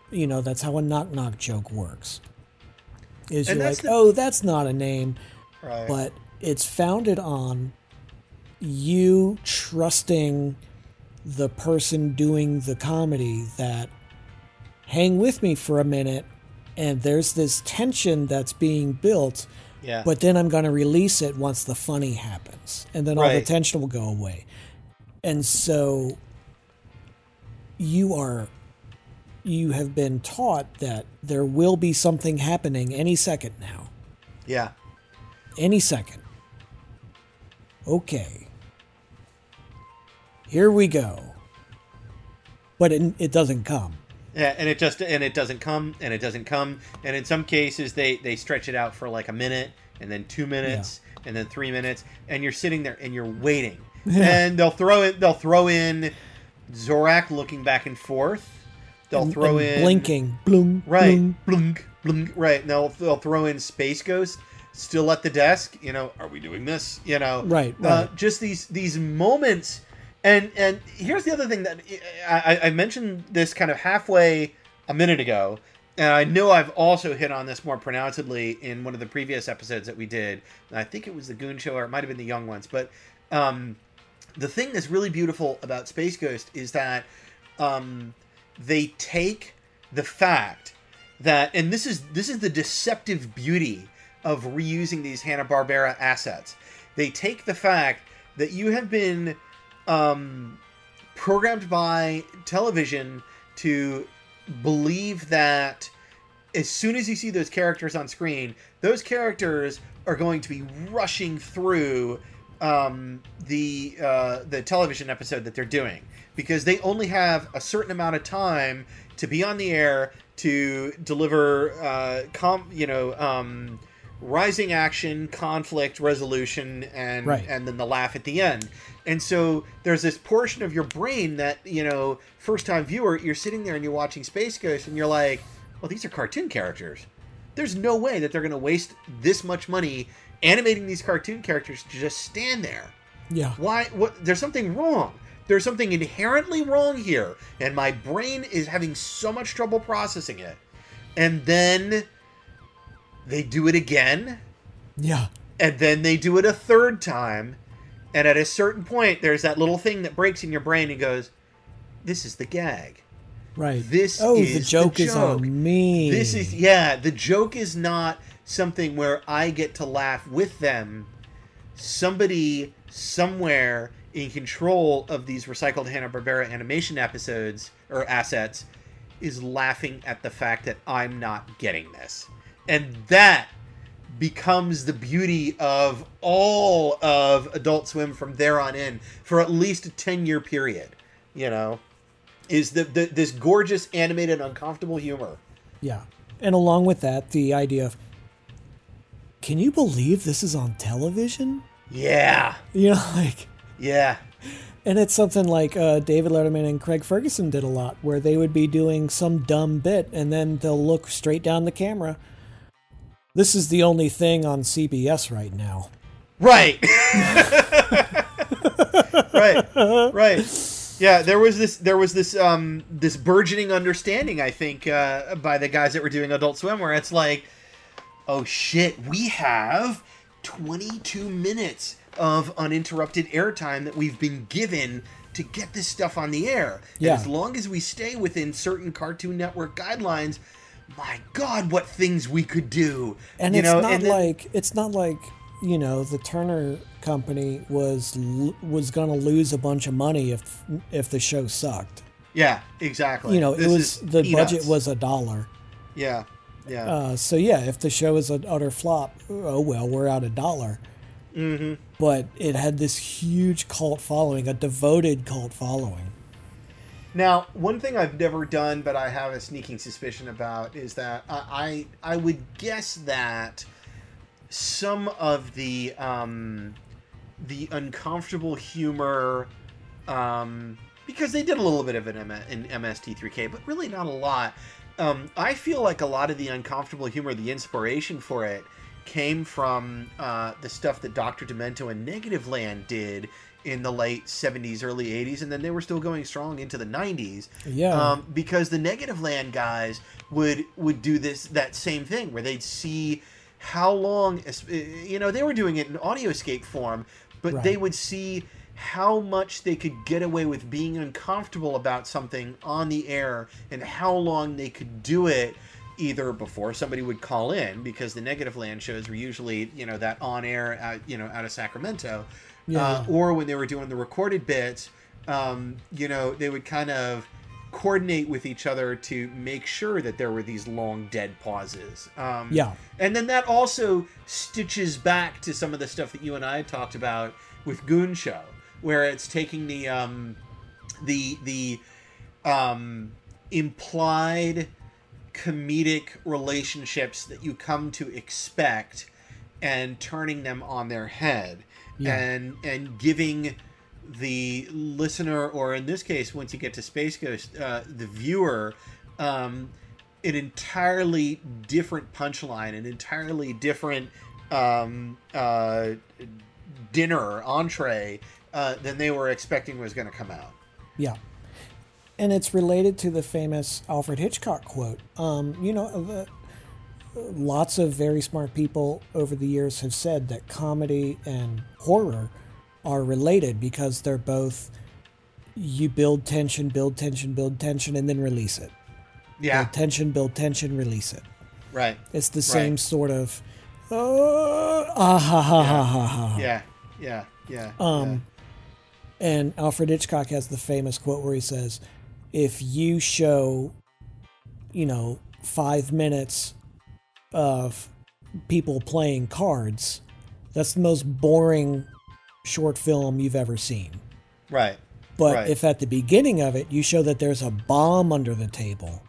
That's how a knock-knock joke works. Is you're like, that's not a name. Right. But it's founded on you trusting the person doing the comedy that, hang with me for a minute, and there's this tension that's being built. Yeah. But then I'm going to release it once the funny happens, and then all the tension will go away. And so you have been taught that there will be something happening any second now. Yeah. Any second. Okay. Here we go. But it doesn't come. Yeah, and it doesn't come, and in some cases they stretch it out for like a minute, and then 2 minutes, and then 3 minutes, and you're sitting there and you're waiting, and they'll throw in Zorak looking back and forth, they'll throw in blinking, blink, right, blink, blink, right, and they'll throw in Space Ghost still at the desk, are we doing this, right. Just these moments. And here's the other thing that I mentioned this kind of halfway a minute ago, and I know I've also hit on this more pronouncedly in one of the previous episodes that we did. And I think it was the Goon Show, or it might have been the Young Ones. But the thing that's really beautiful about Space Ghost is that they take the fact that, and this is the deceptive beauty of reusing these Hanna-Barbera assets. They take the fact that you have been programmed by television to believe that as soon as you see those characters on screen, those characters are going to be rushing through the television episode that they're doing, because they only have a certain amount of time to be on the air to deliver rising action, conflict resolution, and right. and then the laugh at the end. And so there's this portion of your brain that, you know, first time viewer, you're sitting there and you're watching Space Ghost and you're like, well, these are cartoon characters. There's no way that they're going to waste this much money animating these cartoon characters to just stand there. Yeah. Why? What? There's something wrong. There's something inherently wrong here. And my brain is having so much trouble processing it. And then they do it again. Yeah. And then they do it a third time. And at a certain point, there's that little thing that breaks in your brain and goes, this is the gag. Right. This is the joke. Is on me. This is, yeah, the joke is not something where I get to laugh with them. Somebody somewhere in control of these recycled Hanna-Barbera animation episodes or assets is laughing at the fact that I'm not getting this. And that becomes the beauty of all of Adult Swim from there on in, for at least a 10-year period, you know, is the this gorgeous animated uncomfortable humor. Yeah. And along with that, the idea of, can you believe this is on television? Yeah. You know, like... Yeah. And it's something like David Letterman and Craig Ferguson did a lot, where they would be doing some dumb bit, and then they'll look straight down the camera. This is the only thing on CBS right now. Right. Right. Right. Yeah, there was this burgeoning understanding, I think, by the guys that were doing Adult Swim, where it's like, oh shit, we have 22 minutes of uninterrupted airtime that we've been given to get this stuff on the air. Yeah. And as long as we stay within certain Cartoon Network guidelines, my God, what things we could do. And it's not like, you know, the Turner Company was going to lose a bunch of money if the show sucked. Yeah, exactly. You know, budget was $1. Yeah. Yeah. So yeah, if the show is an utter flop, oh well, we're out $1. Mm-hmm. But it had this huge cult following, a devoted cult following. Now, one thing I've never done, but I have a sneaking suspicion about, is that I would guess that some of the uncomfortable humor, because they did a little bit of it in MST3K, but really not a lot. I feel like a lot of the uncomfortable humor, the inspiration for it, came from the stuff that Dr. Demento and Negative Land did in the late 70s, early 80s, and then they were still going strong into the 90s. Yeah. Because the Negative Land guys would do that same thing, where they'd see how long, you know, they were doing it in audioscape form, but right. they would see how much they could get away with being uncomfortable about something on the air and how long they could do it, either before somebody would call in, because the Negative Land shows were usually, you know, that on air, out of Sacramento. Yeah. Or when they were doing the recorded bits, you know, they would kind of coordinate with each other to make sure that there were these long dead pauses. Yeah. And then that also stitches back to some of the stuff that you and I talked about with Goon Show, where it's taking the implied comedic relationships that you come to expect and turning them on their head. Yeah. And giving the listener, or in this case, once you get to Space Ghost, the viewer, an entirely different punchline, an entirely different dinner, entree, than they were expecting was going to come out. Yeah. And it's related to the famous Alfred Hitchcock quote. You know, lots of very smart people over the years have said that comedy and horror are related, because they're both, you build tension, and then release it. Yeah. Build tension, release it. Right. It's the same sort of, ha. Yeah. And Alfred Hitchcock has the famous quote where he says, if you show, you know, 5 minutes of people playing cards, that's the most boring short film you've ever seen. Right. But right. if at the beginning of it, you show that there's a bomb under the table,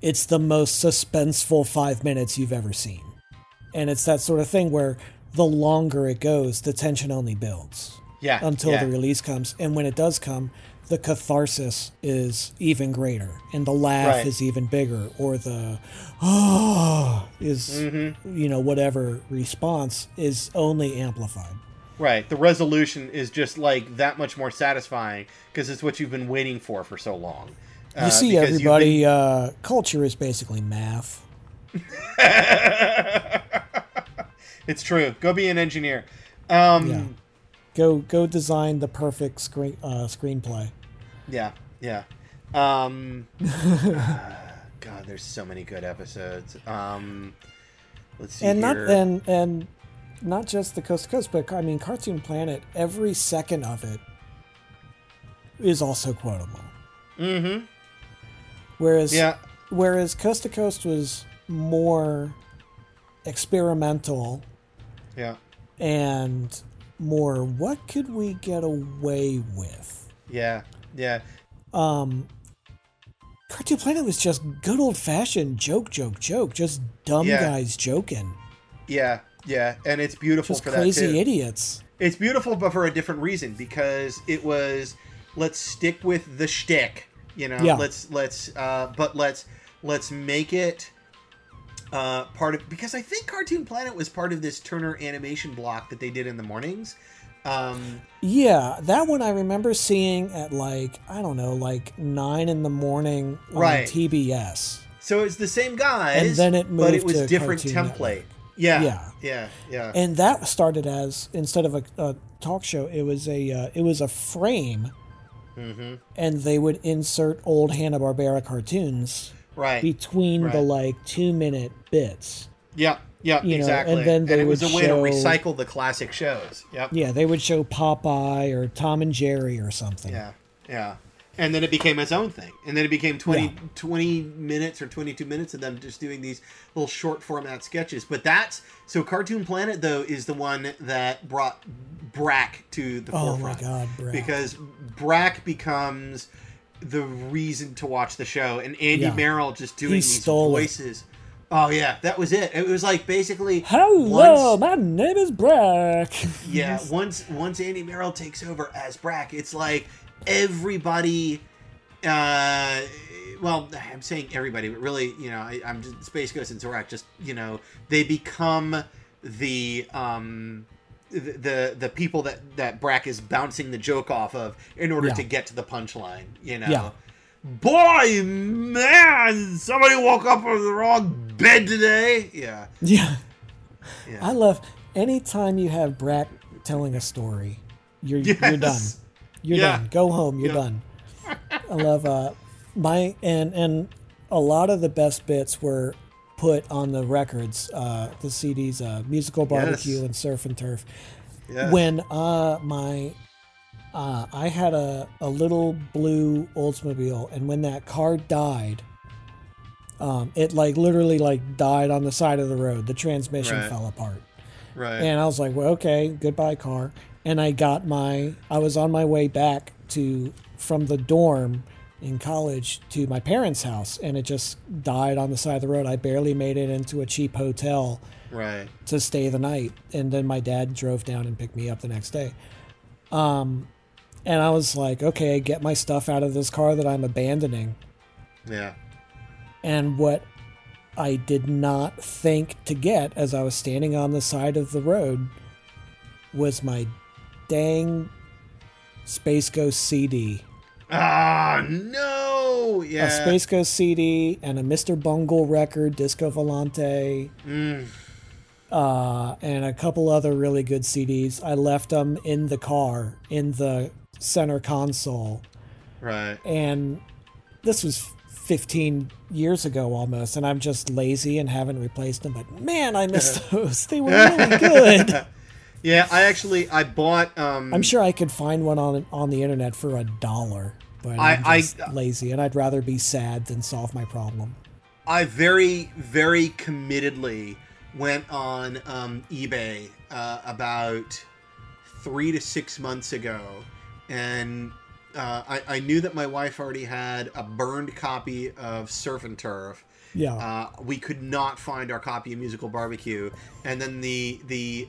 it's the most suspenseful 5 minutes you've ever seen. And it's that sort of thing where the longer it goes, the tension only builds. Yeah. Until the release comes. And when it does come, the catharsis is even greater. And the laugh right. is even bigger. Or the, oh, is, mm-hmm. you know, whatever response is only amplified. Right. The resolution is just like that much more satisfying because it's what you've been waiting for so long. You see, everybody, culture is basically math. It's true. Go be an engineer. Yeah. Go design the perfect screenplay. Yeah, yeah. God, there's so many good episodes. Let's see. And not just the Coast to Coast, but I mean, Cartoon Planet. Every second of it is also quotable. Mm-hmm. Whereas Coast to Coast was more experimental. Yeah. And more, what could we get away with? Yeah, yeah. Cartoon Planet was just good old-fashioned joke. Just dumb guys joking. Yeah, yeah. And it's beautiful just for that, too. Just crazy idiots. It's beautiful, but for a different reason, because it was, let's stick with the shtick, you know? Yeah. Let's make it part of, because I think Cartoon Planet was part of this Turner animation block that they did in the mornings. Yeah, that one I remember seeing at like 9 in the morning on right. TBS. So it's the same guys, and then it moved, but it was to different Cartoon template. Network. Yeah. And that started as, instead of a talk show, it was a frame, mm-hmm. and they would insert old Hanna-Barbera cartoons. Right. Between the like 2 minute bits. Yeah. Yeah. You know, exactly. And then it was a way to recycle the classic shows. Yep. Yeah. They would show Popeye or Tom and Jerry or something. Yeah. Yeah. And then it became its own thing. And then it became 20 minutes or 22 minutes of them just doing these little short format sketches. But so Cartoon Planet, though, is the one that brought Brak to the forefront. Oh my God, Brak. Because Brak becomes the reason to watch the show, and Andy Merrill just doing these voices. Oh yeah, that was it. It was like basically, hello, my name is Brak. Yeah, once Andy Merrill takes over as Brak, it's like everybody. Well, I'm saying everybody, but really, you know, I'm just Space Ghost and Zorak. Just, you know, they become the people that Brak is bouncing the joke off of in order to get to the punchline, you know. Yeah. Boy, man, somebody woke up on the wrong bed today. Yeah. Yeah. Yeah. I love anytime you have Brak telling a story, you're done. You're done. Go home. You're done. I love and a lot of the best bits were put on the records, the CDs, Musical Barbecue and Surf and Turf. Yes. When I had a little blue Oldsmobile, and when that car died, it like literally like died on the side of the road. The transmission fell apart. Right. And I was like, well, okay, goodbye car. And I was on my way back from the dorm in college to my parents' house, and it just died on the side of the road. I barely made it into a cheap hotel to stay the night, and then my dad drove down and picked me up the next day. And I was like, okay, get my stuff out of this car that I'm abandoning. Yeah. And what I did not think to get as I was standing on the side of the road was my dang Space Ghost CD. Ah, no! Yeah. A Space Ghost CD and a Mr. Bungle record, Disco Volante, and a couple other really good CDs. I left them in the car, in the center console. Right. And this was 15 years ago almost, and I'm just lazy and haven't replaced them. But man, I missed those. They were really good. Yeah, I bought... I'm sure I could find one on the internet for $1. But I'm lazy, and I'd rather be sad than solve my problem. I very, very committedly went on eBay about 3 to 6 months ago, and I knew that my wife already had a burned copy of Surf and Turf. Yeah. We could not find our copy of Musical Barbecue, and then the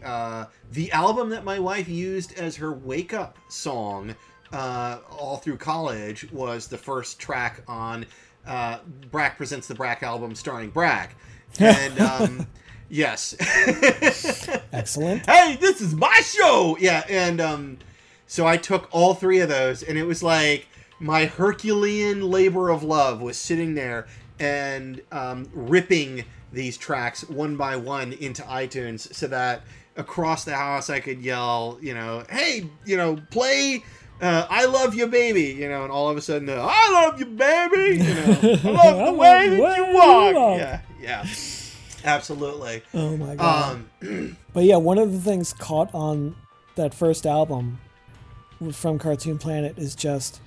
album that my wife used as her wake up song all through college was the first track on Brak Presents the Brak Album starring Brak, and yes, excellent. Hey, this is my show. Yeah, and so I took all three of those, and it was like my Herculean labor of love was sitting there and ripping these tracks one by one into iTunes so that across the house I could yell, you know, hey, you know, play I Love You Baby, you know, and all of a sudden, I love you, baby, you know, I love the way that you walk. Yeah, yeah, absolutely. Oh my God. But yeah, one of the things caught on that first album from Cartoon Planet is just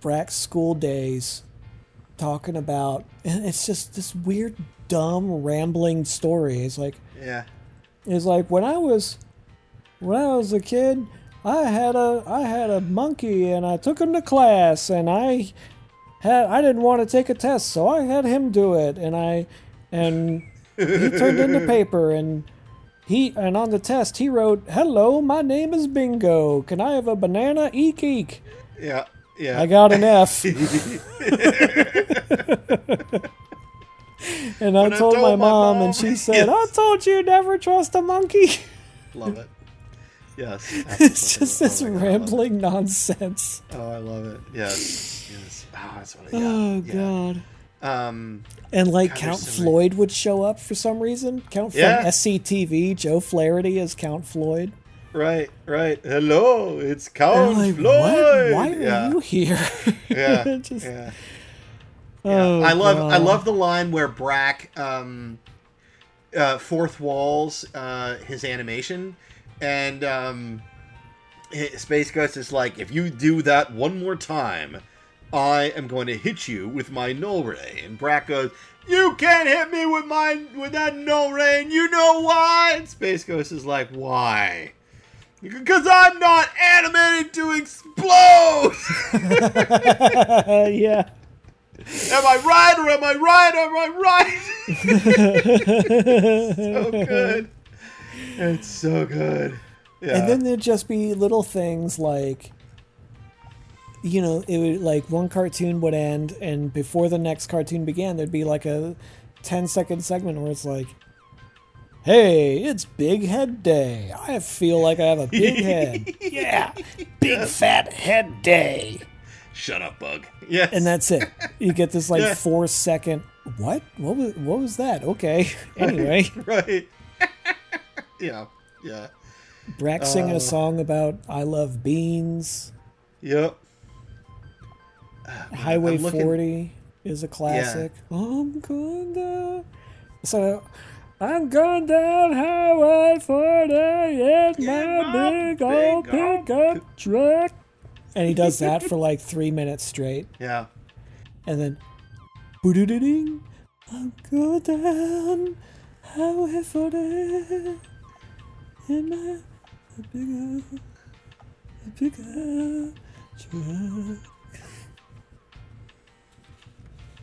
Brak's school days talking about, and it's just this weird, dumb, rambling story. It's like, yeah, it's like when I was a kid, I had a monkey and I took him to class, and I didn't want to take a test, so I had him do it, and he turned in the paper, and on the test he wrote, "Hello, my name is Bingo. Can I have a banana? Eek eek." Yeah. Yeah. I got an F. And I told my mom, and she said, yes. I told you never trust a monkey. Love it. Yes. It's just this rambling nonsense. Oh, I love it. Yes. Yes. Oh, that's what I got. Oh, yeah. God. And like Count Floyd would show up for some reason. Count from SCTV, Joe Flaherty as Count Floyd. Right. Hello, it's Count Floyd. Why are you here? Yeah. Just, yeah. Oh, I love the line where Brak fourth walls his animation, and Space Ghost is like, if you do that one more time, I am going to hit you with my null ray. And Brak goes, you can't hit me with that null ray, and you know why? And Space Ghost is like, why? Because I'm not animated to explode! Yeah. Am I right or am I right or am I right? So good. It's so good. Yeah. And then there'd just be little things like, you know, it would, like, one cartoon would end, and before the next cartoon began, there'd be like a 10-second segment where it's like, hey, it's Big Head Day. I feel like I have a big head. Yeah. Big Fat Head Day. Shut up, Bug. Yes. And that's it. You get this, like, 4-second, what? What was that? Okay. Anyway. Right. Yeah. Yeah. Brak singing a song about I Love Beans. Yep. Highway 40 is a classic. Yeah. I'm going down. So... I'm going down Highway 40 in my big old pickup truck. And he does that for like 3 minutes straight. Yeah. And then, boo-doo-doo-ding, I'm going down Highway 40 in my big old truck.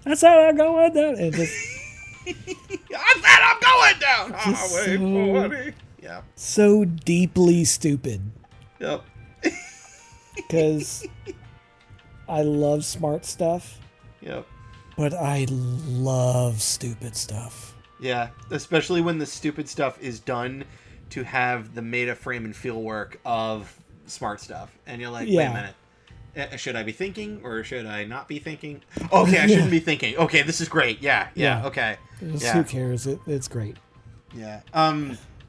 That's how I'm going down. And just... I said I'm going down Highway 40. Yeah. So deeply stupid. Yep. Because I love smart stuff. Yep. But I love stupid stuff. Yeah. Especially when the stupid stuff is done to have the meta frame and feel work of smart stuff. And you're like, wait a minute. Should I be thinking or should I not be thinking? Okay, I shouldn't be thinking. Okay, this is great. Yeah. Okay. Who cares? It's great. Yeah.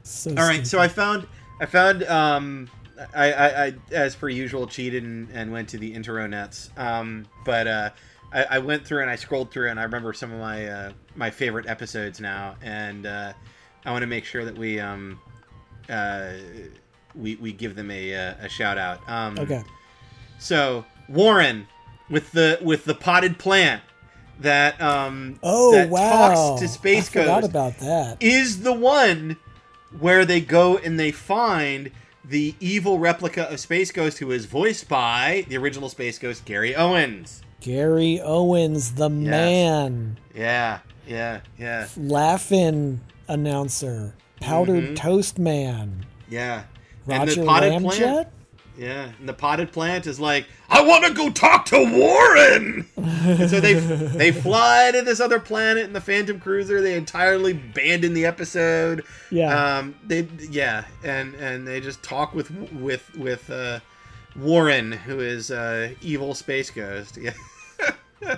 So all right. Stupid. So I found. I as per usual cheated and went to the intronets. But I went through and I scrolled through and I remember some of my my favorite episodes now, and I want to make sure that we give them a shout out. Okay. So Warren with the potted plant that talks to Space Ghost. I forgot about that. Is the one where they go and they find the evil replica of Space Ghost, who is voiced by the original Space Ghost, Gary Owens. Gary Owens, the man. Yeah. Laughing announcer. Powdered toast man. Yeah. Roger and the potted Ramjet? Plant. Yeah. And the potted plant is like, I want to go talk to Warren. And so they fly to this other planet in the Phantom Cruiser. They entirely abandon the episode. Yeah. And they just talk with Warren, who is evil Space Ghost. Yeah.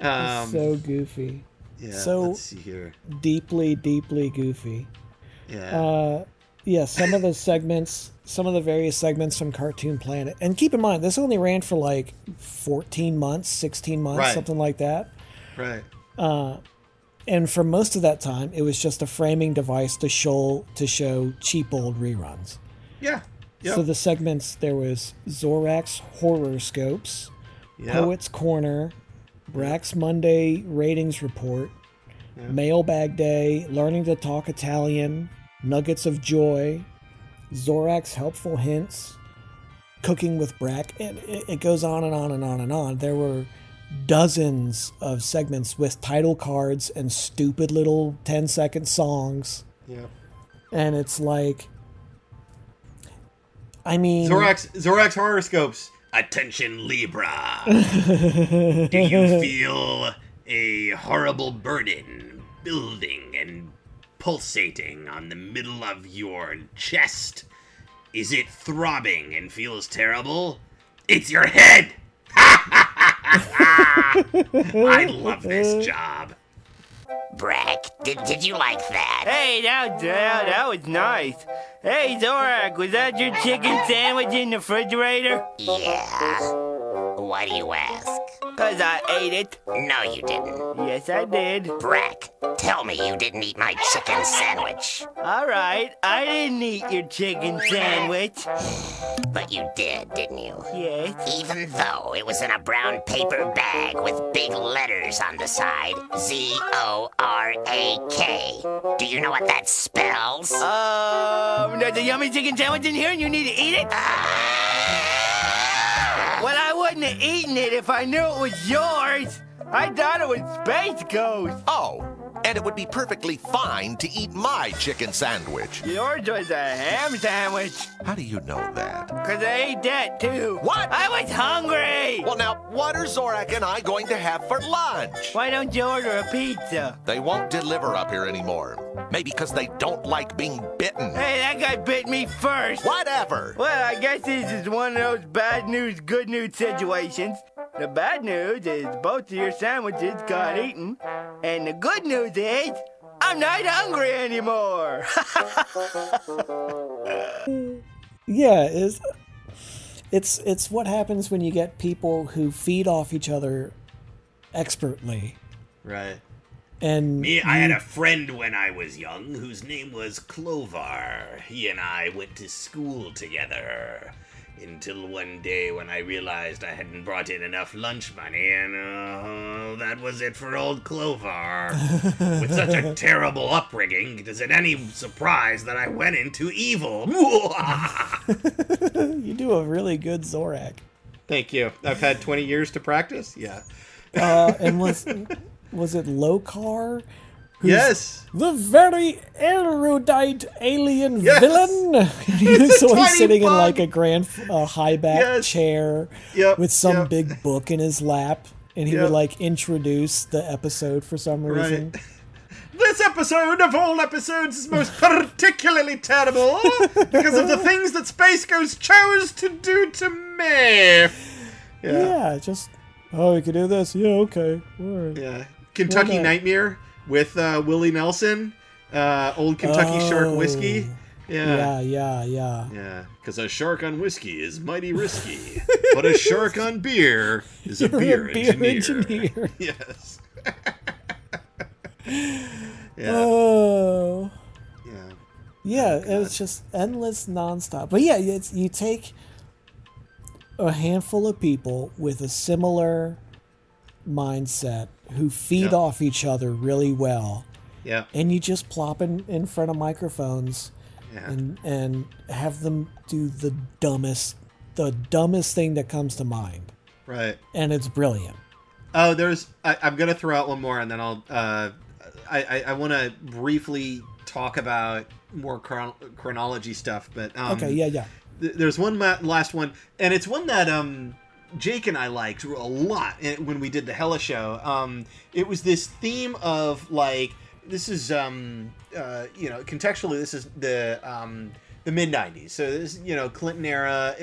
So goofy. Yeah. So let's see here. Deeply goofy. Yeah. Some of the segments, some of the various segments from Cartoon Planet. And keep in mind, this only ran for like 14 months, 16 months, something like that. Right. And for most of that time, it was just a framing device to show cheap old reruns. Yeah. Yep. So the segments, there was Zorak's Horoscopes, Poet's Corner, Brak's Monday Ratings Report, Mailbag Day, Learning to Talk Italian, Nuggets of Joy, Zorak's Helpful Hints, Cooking with Brak, and it goes on and on and on and on. There were dozens of segments with title cards and stupid little 10-second songs. Yeah. And it's like, I mean, Zorak's Horoscopes. Attention, Libra. Do you feel a horrible burden building and pulsating on the middle of your chest? Is it throbbing and feels terrible? It's your head! I love this job. Brak, did you like that? Hey, that was nice. Hey, Zorak, was that your chicken sandwich in the refrigerator? Yeah. Why do you ask? 'Cause I ate it. No, you didn't. Yes, I did. Brak, tell me you didn't eat my chicken sandwich. All right, I didn't eat your chicken sandwich. But you did, didn't you? Yes. Even though it was in a brown paper bag with big letters on the side, Zorak. Do you know what that spells? There's a yummy chicken sandwich in here and you need to eat it? Well, I wouldn't have eaten it if I knew it was yours. I thought it was Space Ghost. Oh, and it would be perfectly fine to eat my chicken sandwich. Yours was a ham sandwich. How do you know that? 'Cause I ate that too. What? I was hungry. Well, now, what are Zorak and I going to have for lunch? Why don't you order a pizza? They won't deliver up here anymore. Maybe because they don't like being bitten. Hey, that guy bit me first. Whatever. Well, I guess this is one of those bad news, good news situations. The bad news is both of your sandwiches got eaten, and the good news is I'm not hungry anymore. It's what happens when you get people who feed off each other expertly. Right. And I had a friend when I was young whose name was Clovar. He and I went to school together. Until one day when I realized I hadn't brought in enough lunch money, and that was it for old Clovar. With such a terrible upbringing, is it any surprise that I went into evil? You do a really good Zorak. Thank you. I've had 20 years to practice. Yeah. And was it Lokar? Yes. The very erudite alien villain. So he's sitting bug in like a grand high back chair with some big book in his lap, and he would like introduce the episode for some reason. Right. This episode of all episodes is most particularly terrible because of the things that Space Ghost chose to do to me. Yeah, just, oh, we could do this. Yeah, okay. All right. Yeah. Kentucky Nightmare. With Willie Nelson, old Kentucky shark whiskey. Yeah. Because a shark on whiskey is mighty risky, but a shark on beer is a beer engineer. Yes. Oh. Yeah. Yeah, oh, it's just endless, nonstop. But yeah, you take a handful of people with a similar mindset who feed off each other really well. Yeah. And you just plop in front of microphones and have them do the dumbest thing that comes to mind. Right. And it's brilliant. Oh, I'm going to throw out one more, and then I'll I want to briefly talk about more chronology stuff, but okay, yeah. There's one last one, and it's one that Jake and I liked a lot when we did the Hella Show. It was this theme of, like, this is contextually, this is the mid-'90s. So this, Clinton era,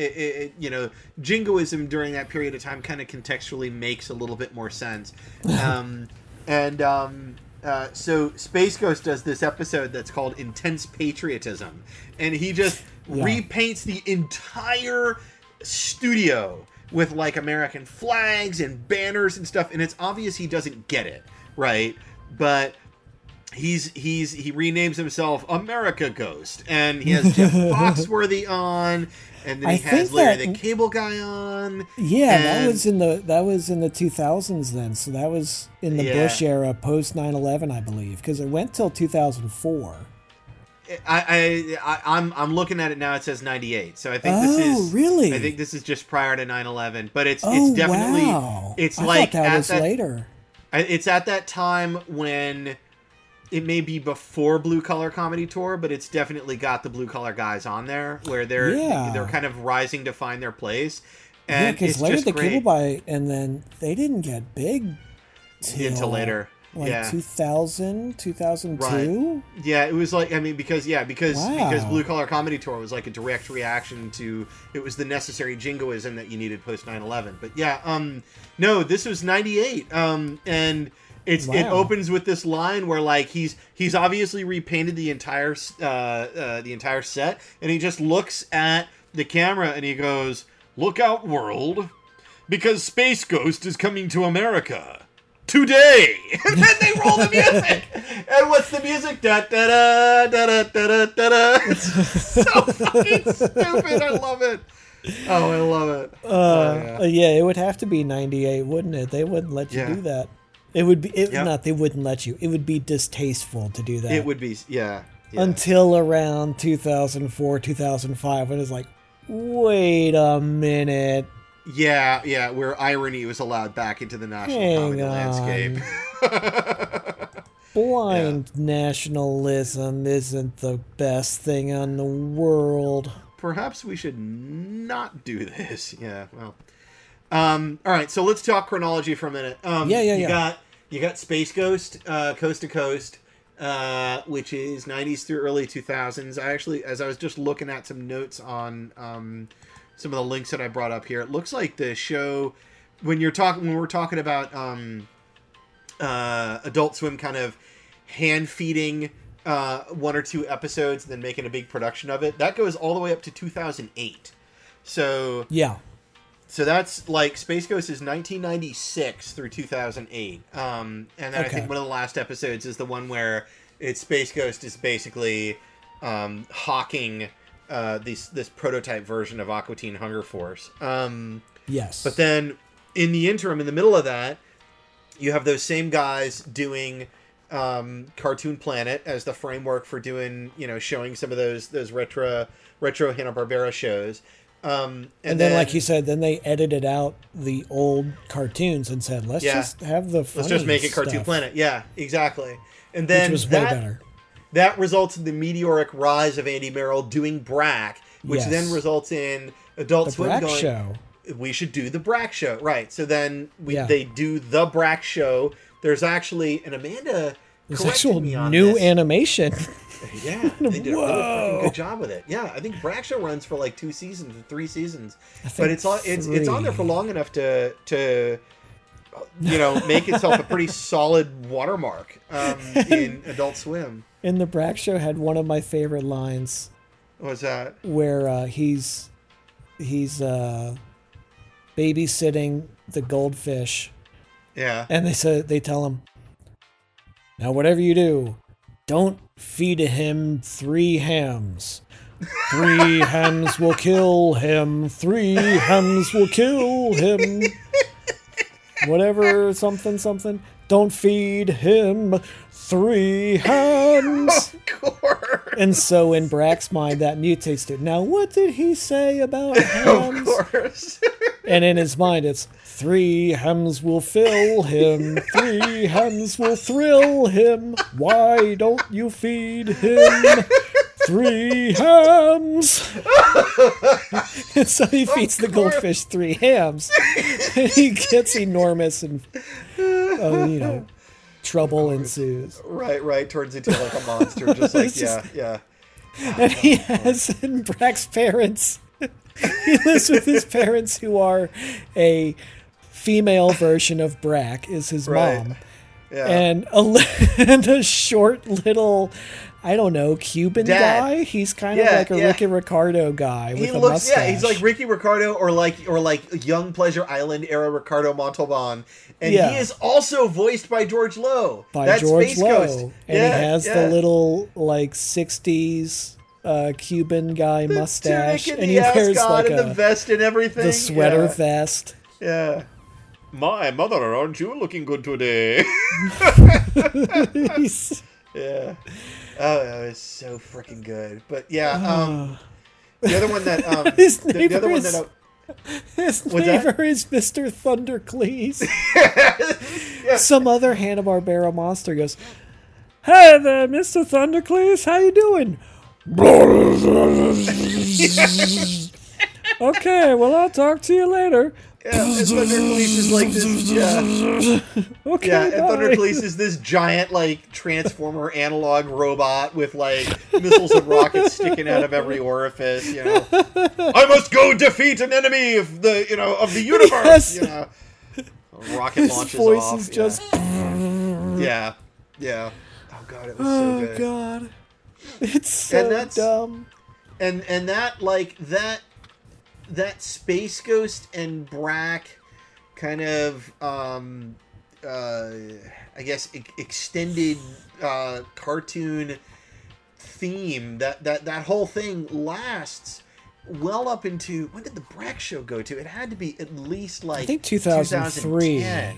jingoism during that period of time kind of contextually makes a little bit more sense. So Space Ghost does this episode that's called Intense Patriotism, and he just repaints the entire studio with, like, American flags and banners and stuff, and it's obvious he doesn't get it, right? But he renames himself America Ghost, and he has Jeff Foxworthy on, and then he has Larry the Cable Guy on. Yeah, that was in the 2000s then. So that was in the Bush era, post 9/11, I believe, because it went till 2004. I'm looking at it now. It says 98. So I think really? I think this is just prior to 9/11. But it's definitely it's later. It's at that time when. It may be before Blue Collar Comedy Tour, but it's definitely got the Blue Collar guys on there, where they're kind of rising to find their place. And because later the Cable Guy, and then they didn't get big until later, like 2000, 2002. Right. Yeah, it was like because Blue Collar Comedy Tour was like a direct reaction to it was the necessary jingoism that you needed post 9/11. But this was 98, and. It opens with this line where, like, he's obviously repainted the entire set, and he just looks at the camera and he goes, "Look out, world, because Space Ghost is coming to America today." And then they roll the music, and what's the music? Da da da da da da da. It's so fucking stupid. I love it. Oh, I love it. It would have to be 98, wouldn't it? They wouldn't let you do that. It would be not. They wouldn't let you. It would be distasteful to do that. It would be until around 2004, 2005, when it's like, wait a minute. Yeah, where irony was allowed back into the national comedy landscape. Blind nationalism isn't the best thing in the world. Perhaps we should not do this. Yeah, well. All right, so let's talk chronology for a minute. You got Space Ghost, Coast to Coast, which is 90s through early 2000s. I actually, as I was just looking at some notes on some of the links that I brought up here, it looks like the show, when we're talking about Adult Swim kind of hand-feeding one or two episodes and then making a big production of it, that goes all the way up to 2008. So... yeah. So that's, like, Space Ghost is 1996 through 2008. And then I think one of the last episodes is the one where it's Space Ghost is basically hawking this prototype version of Aqua Teen Hunger Force. Yes. But then in the interim, in the middle of that, you have those same guys doing Cartoon Planet as the framework for doing, showing some of those retro Hanna-Barbera shows. And then, like you said, then they edited out the old cartoons and said, "Let's just have the funny let's just make it Cartoon Planet." Yeah, exactly. And then way better. That results in the meteoric rise of Andy Merrill doing Brak, which then results in Adult Swim going, Show. We should do the Brak Show, right? So then they do the Brak Show. There's actually an Amanda. There's actual new animation. Yeah, they did a really fucking good job with it. Yeah, I think Brak Show runs for like 2 seasons or 3 seasons, but it's on there for long enough to make itself a pretty solid watermark in Adult Swim. And the Brak Show had one of my favorite lines. What was that? Where he's babysitting the goldfish. Yeah, and they tell him, "Now whatever you do, don't feed him 3 hams. 3 hams will kill him. 3 hams will kill him." whatever, something, something. Don't feed him three hands. Of course. And so in Brak's mind, that mutates to, now what did he say about hands? Of course. And in his mind, it's three hams will fill him. Three hams will thrill him. Why don't you feed him? Three hams. And so he feeds the goldfish three hams. And he gets enormous and, you know, trouble ensues. Right. Turns into like a monster. Just like, yeah. And he has, in Brak's parents, he lives with his parents who are a female version of Brak, is his mom. Yeah. And a short little, I don't know, Cuban guy. He's kind of like a Ricky Ricardo guy with a mustache. Yeah, he's like Ricky Ricardo or like Young Pleasure Island era Ricardo Montalban. And he is also voiced by George Lowe. That's George Lowe. And he has the little like 60s Cuban guy mustache, and he wears like the vest and everything, the sweater vest. Yeah. My mother, aren't you looking good today? Yeah. Oh, that was so freaking good. But the other one that his neighbor is Mr. Thundercleese. Some other Hanna-Barbera monster goes, "Hey there, Mr. Thundercleese, how you doing?" Okay, well, I'll talk to you later. Yeah, and Thundercleese is like this. Yeah. Okay. Yeah, and Thundercleese is this giant, like, transformer analog robot with, like, missiles and rockets sticking out of every orifice. You know, I must go defeat an enemy of the, you know, of the universe. Yes. You know, rocket launches off. His voice is just. Yeah. Yeah. Oh God, it was so good. Oh God, it's so dumb. And that, like, that Space Ghost and Brak kind of, I guess, extended cartoon theme, that whole thing lasts well up into, when did the Brak Show go to? It had to be at least like, I think 2003. 2010.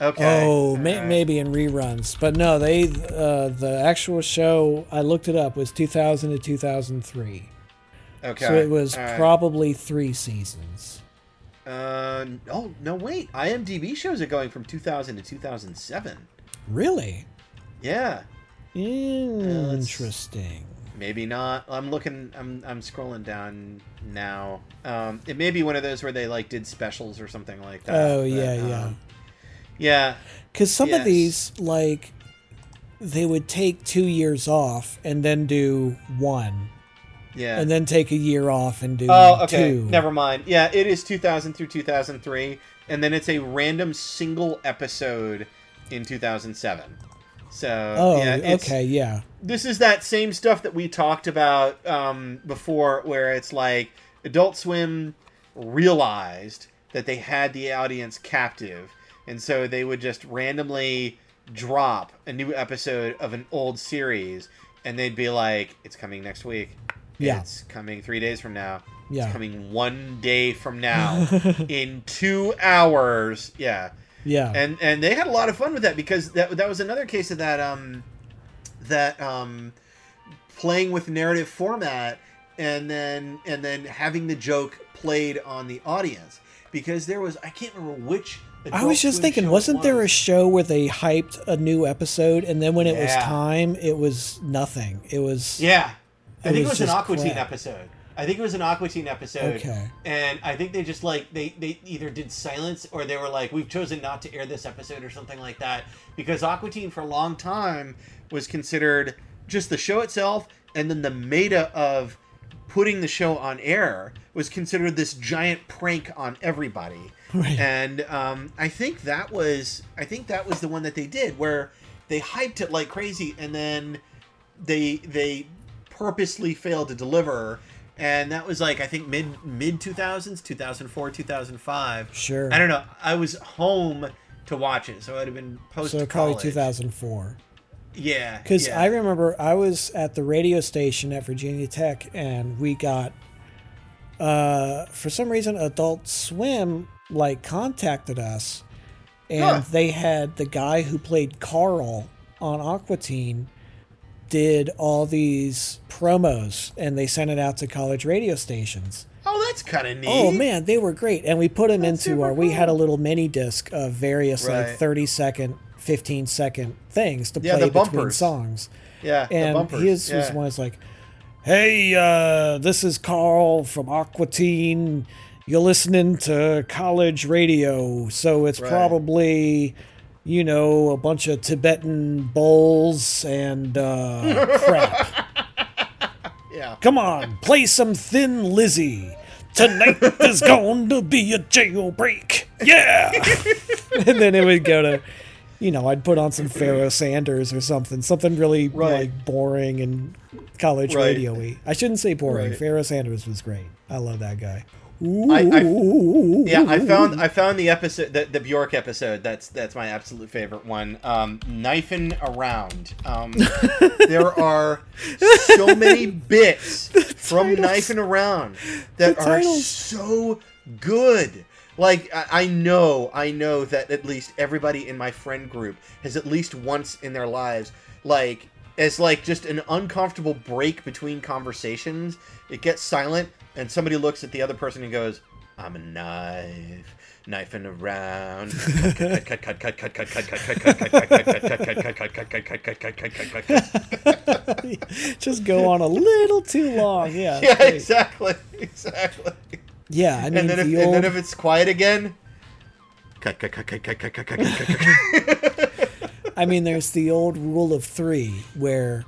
Okay. Oh, maybe in reruns. But no, they the actual show, I looked it up, was 2000 to 2003. Okay. So it was probably 3 seasons. Oh, no, wait. IMDb shows are going from 2000 to 2007. Really? Yeah. Interesting. Maybe not. I'm looking. I'm scrolling down now. It may be one of those where they like did specials or something like that. Oh, but, yeah. Because some of these, like, they would take 2 years off and then do one. Yeah. And then take a year off and do two. Never mind. Yeah, it is 2000 through 2003, and then it's a random single episode in 2007. So, this is that same stuff that we talked about before, where it's like Adult Swim realized that they had the audience captive, and so they would just randomly drop a new episode of an old series, and they'd be like, it's coming next week. Yeah. It's coming 3 days from now. Yeah. It's coming 1 day from now. In 2 hours. Yeah. Yeah. And they had a lot of fun with that, because that was another case of that playing with narrative format and then having the joke played on the audience. Because there was, I can't remember which Adult, I was just thinking, wasn't there a show where they hyped a new episode and then when it was time, it was nothing. It was I think it was an Aqua Teen episode. Okay. And I think they just like they either did silence or they were like, we've chosen not to air this episode or something like that, because Aqua Teen for a long time was considered just the show itself, and then the meta of putting the show on air was considered this giant prank on everybody. Right. And I think that was the one that they did where they hyped it like crazy and then they purposely failed to deliver, and that was like I think mid 2000s, 2004, 2005. Sure, I don't know. I was home to watch it, so it would have been post. So probably 2004. Yeah, because I remember I was at the radio station at Virginia Tech, and we got for some reason Adult Swim like contacted us And they had the guy who played Carl on Aqua Teen did all these promos, and they sent it out to college radio stations. Oh, that's kind of neat. Oh, man, they were great. And we put them into our... Cool. We had a little mini-disc of various like 30-second, 15-second things to play between songs. Yeah, and the bumpers. And his was one that's like, hey, this is Carl from Aqua Teen. You're listening to college radio, so it's probably... you know, a bunch of Tibetan bowls and crap. Yeah. Come on, play some Thin Lizzy. Tonight is going to be a jailbreak. Yeah. And then it would go to, you know, I'd put on some Pharoah Sanders or something really like boring and college radio-y. I shouldn't say boring. Right. Pharoah Sanders was great. I love that guy. I found the episode, the Bjork episode. That's my absolute favorite one. Knifing around. There are so many bits from Knifing Around that are so good. Like, I know that at least everybody in my friend group has at least once in their lives, like, as like just an uncomfortable break between conversations, it gets silent. And somebody looks at the other person and goes, I'm a knife, knifing around. Just go on a little too long. Yeah. Yeah, exactly. Yeah, I mean, and then if it's quiet again, I mean, there's the old rule of three where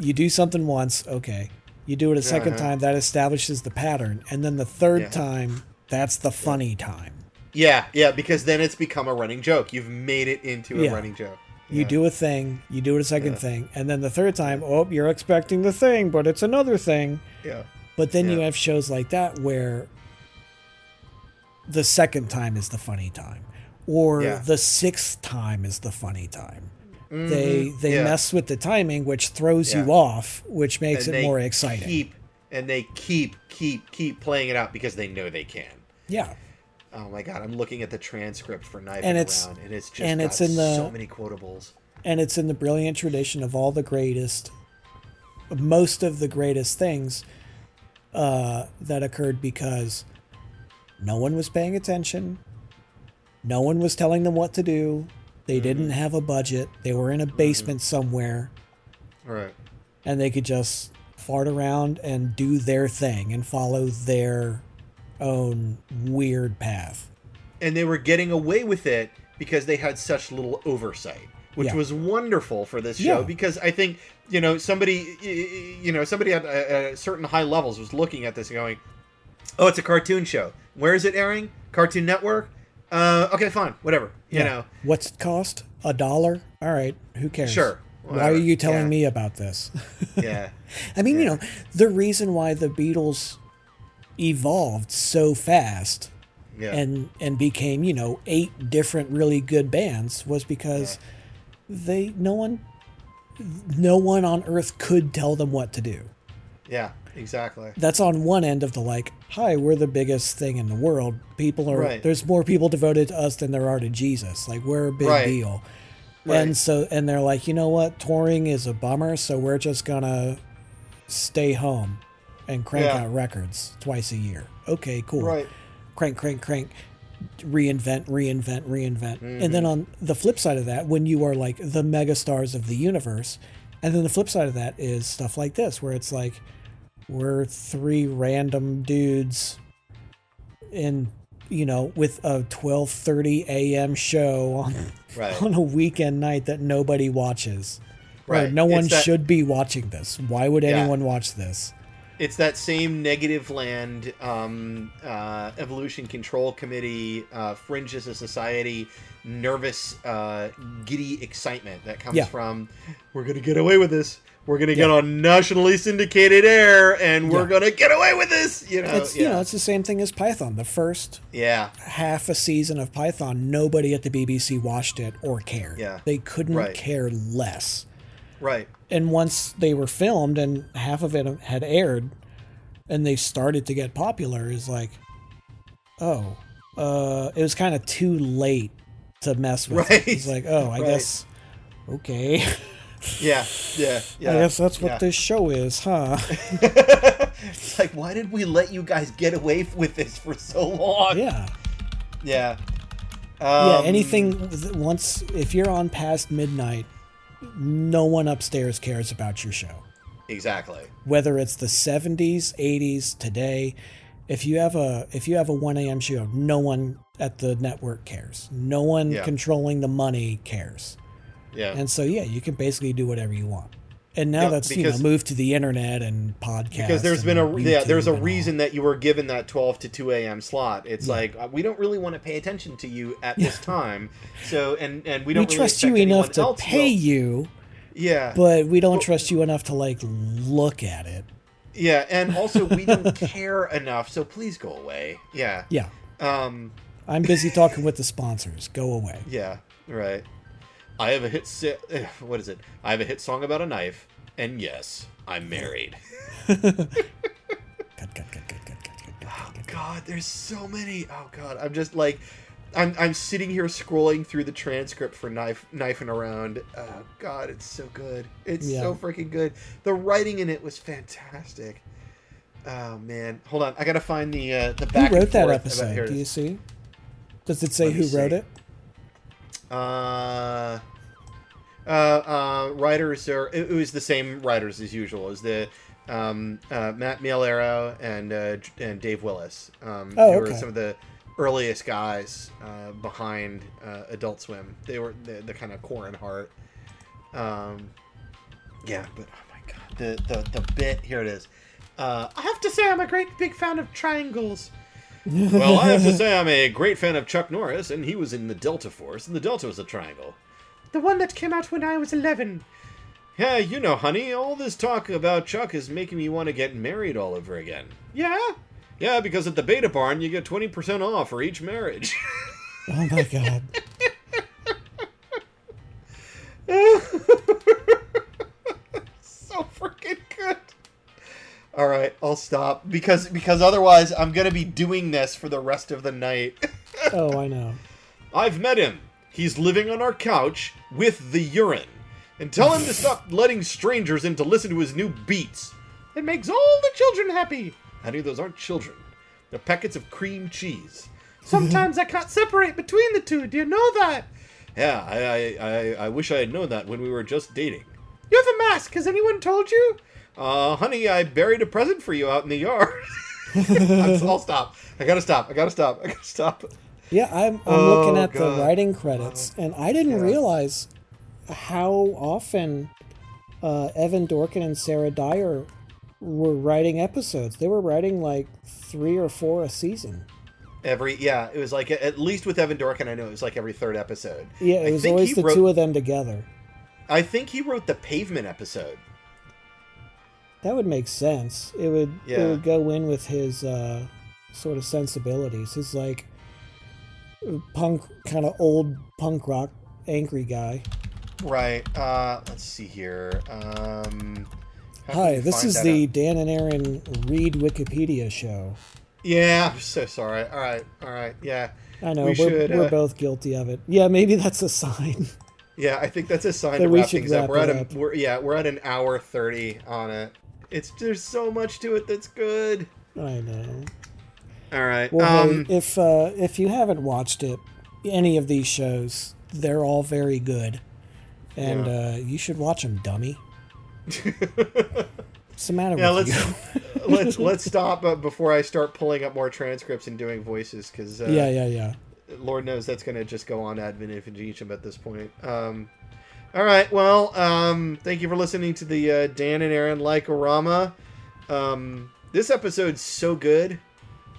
you do something once, okay. You do it a second time, that establishes the pattern. And then the third time, that's the funny time. Yeah, because then it's become a running joke. You've made it into a running joke. You do a thing, you do it a second thing, and then the third time, oh, you're expecting the thing, but it's another thing. Yeah. But then you have shows like that where the second time is the funny time, or the sixth time is the funny time. Mm-hmm. They mess with the timing, which throws you off, which makes it more exciting. They keep playing it out because they know they can. Yeah. Oh my God, I'm looking at the transcript for Knife and Around, and it's just so many quotables. And it's in the brilliant tradition of all the greatest, most of the greatest things that occurred because no one was paying attention, no one was telling them what to do. They didn't have a budget. They were in a basement somewhere. Right. And they could just fart around and do their thing and follow their own weird path. And they were getting away with it because they had such little oversight, which was wonderful for this show because I think, you know, somebody at a certain high levels was looking at this and going, oh, it's a cartoon show. Where is it airing? Cartoon Network? Okay, fine, whatever, you know. What's it cost? $1? All right, who cares? Sure. Whatever. Why are you telling me about this? I mean, you know, the reason why the Beatles evolved so fast and became, you know, 8 different really good bands was because no one on earth could tell them what to do. Yeah. Exactly. That's on one end of the like, hi, we're the biggest thing in the world. People are there's more people devoted to us than there are to Jesus. Like, we're a big deal. Right. And they're like, you know what? Touring is a bummer, so we're just gonna stay home and crank out records twice a year. Okay, cool. Right. Crank. Reinvent. Mm-hmm. And then on the flip side of that, when you are like the megastars of the universe, and then the flip side of that is stuff like this, where it's like, we're 3 random dudes in, you know, with a 12:30 a.m. show on a weekend night that nobody watches. Right. Like, no one should be watching this. Why would anyone watch this? It's that same Negative Land Evolution Control Committee, fringes of society, nervous, giddy excitement that comes from, we're going to get away with this. We're going to get on nationally syndicated air, and we're going to get away with this. You know, it's, you know, it's the same thing as Python. The first half a season of Python, nobody at the BBC watched it or cared. Yeah. They couldn't care less. Right. And once they were filmed and half of it had aired and they started to get popular, it was like, oh, it was kind of too late to mess with. Right. It's like, oh, I guess, okay. Yeah. I guess that's what this show is, huh? It's like, why did we let you guys get away with this for so long? Yeah. Yeah, anything once, if you're on past midnight, no one upstairs cares about your show. Exactly. Whether it's the 70s, 80s, today, if you have a 1 a.m. show, no one at the network cares. No one controlling the money cares. Yeah. And so you can basically do whatever you want. And now that's moved to the internet and podcasts. Because there's been a reason that you were given that 12 to 2 a.m. slot. It's like we don't really want to pay attention to you at this time. So and we don't really trust you enough to pay you. Yeah. But we don't trust you enough to look at it. Yeah, and also we don't care enough. So please go away. Yeah. Yeah. I'm busy talking with the sponsors. Go away. Yeah. Right. I have a hit. What is it? I have a hit song about a knife, and yes, I'm married. Oh God, there's so many. Oh God, I'm just like, I'm sitting here scrolling through the transcript for knifing around. Oh God, it's so good. It's so freaking good. The writing in it was fantastic. Oh man, hold on, I gotta find the back. Who wrote that episode? Do you see? Does it say who wrote it? Writers are. It was the same writers as usual. It was the Matt Mielero and Dave Willis. They were some of the earliest guys behind Adult Swim. They were the kind of core and heart. But oh my God, the bit here it is. I have to say, I'm a great big fan of triangles. Well, I have to say I'm a great fan of Chuck Norris, and he was in the Delta Force, and the Delta was a triangle. The one that came out when I was 11. Yeah, you know, honey, all this talk about Chuck is making me want to get married all over again. Yeah? Yeah, because at the Beta Barn, you get 20% off for each marriage. Oh, my God. So freaking good. All right, I'll stop because otherwise I'm going to be doing this for the rest of the night. Oh, I know. I've met him. He's living on our couch with the urine. And tell him to stop letting strangers in to listen to his new beats. It makes all the children happy. Honey, those aren't children. They're packets of cream cheese. Sometimes I can't separate between the two. Do you know that? Yeah, I wish I had known that when we were just dating. You have a mask. Has anyone told you? Honey, I buried a present for you out in the yard. I'll stop. I gotta stop. Yeah, I'm looking at the writing credits, and I didn't realize how often Evan Dorkin and Sarah Dyer were writing episodes. They were writing like 3 or 4 a season. It was like, at least with Evan Dorkin, I know it was like every third episode. Yeah, it was always the two of them together. I think he wrote the Pavement episode. That would make sense. It would go in with his sort of sensibilities. His like punk, kind of old punk rock, angry guy. Right. Let's see here. Hi, this is the Dan and Aaron Read Wikipedia show. Yeah, I'm so sorry. All right. Yeah, I know. We're both guilty of it. Yeah, maybe that's a sign. Yeah, I think that's a sign to wrap things up. We're at an hour 30 on it. There's so much to it that's good. I know. All right. Well, hey, if you haven't watched it, any of these shows, they're all very good, and you should watch them, dummy. What's the matter with you? let's stop before I start pulling up more transcripts and doing voices, because yeah. Lord knows that's going to just go on ad infinitum at this point. All right. Well, thank you for listening to the Dan and Aaron Like-O-Rama. This episode's so good,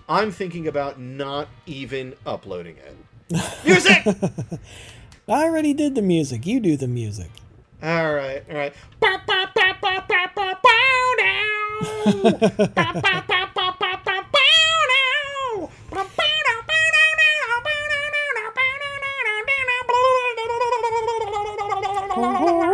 I'm thinking about not even uploading it. Music! I already did the music. You do the music. All right. Ba, ba, ba, ba, ba, ba, bow, now. Ba, ba, ba, ba, ba, ba, bow, now. Ba, ba. Oh,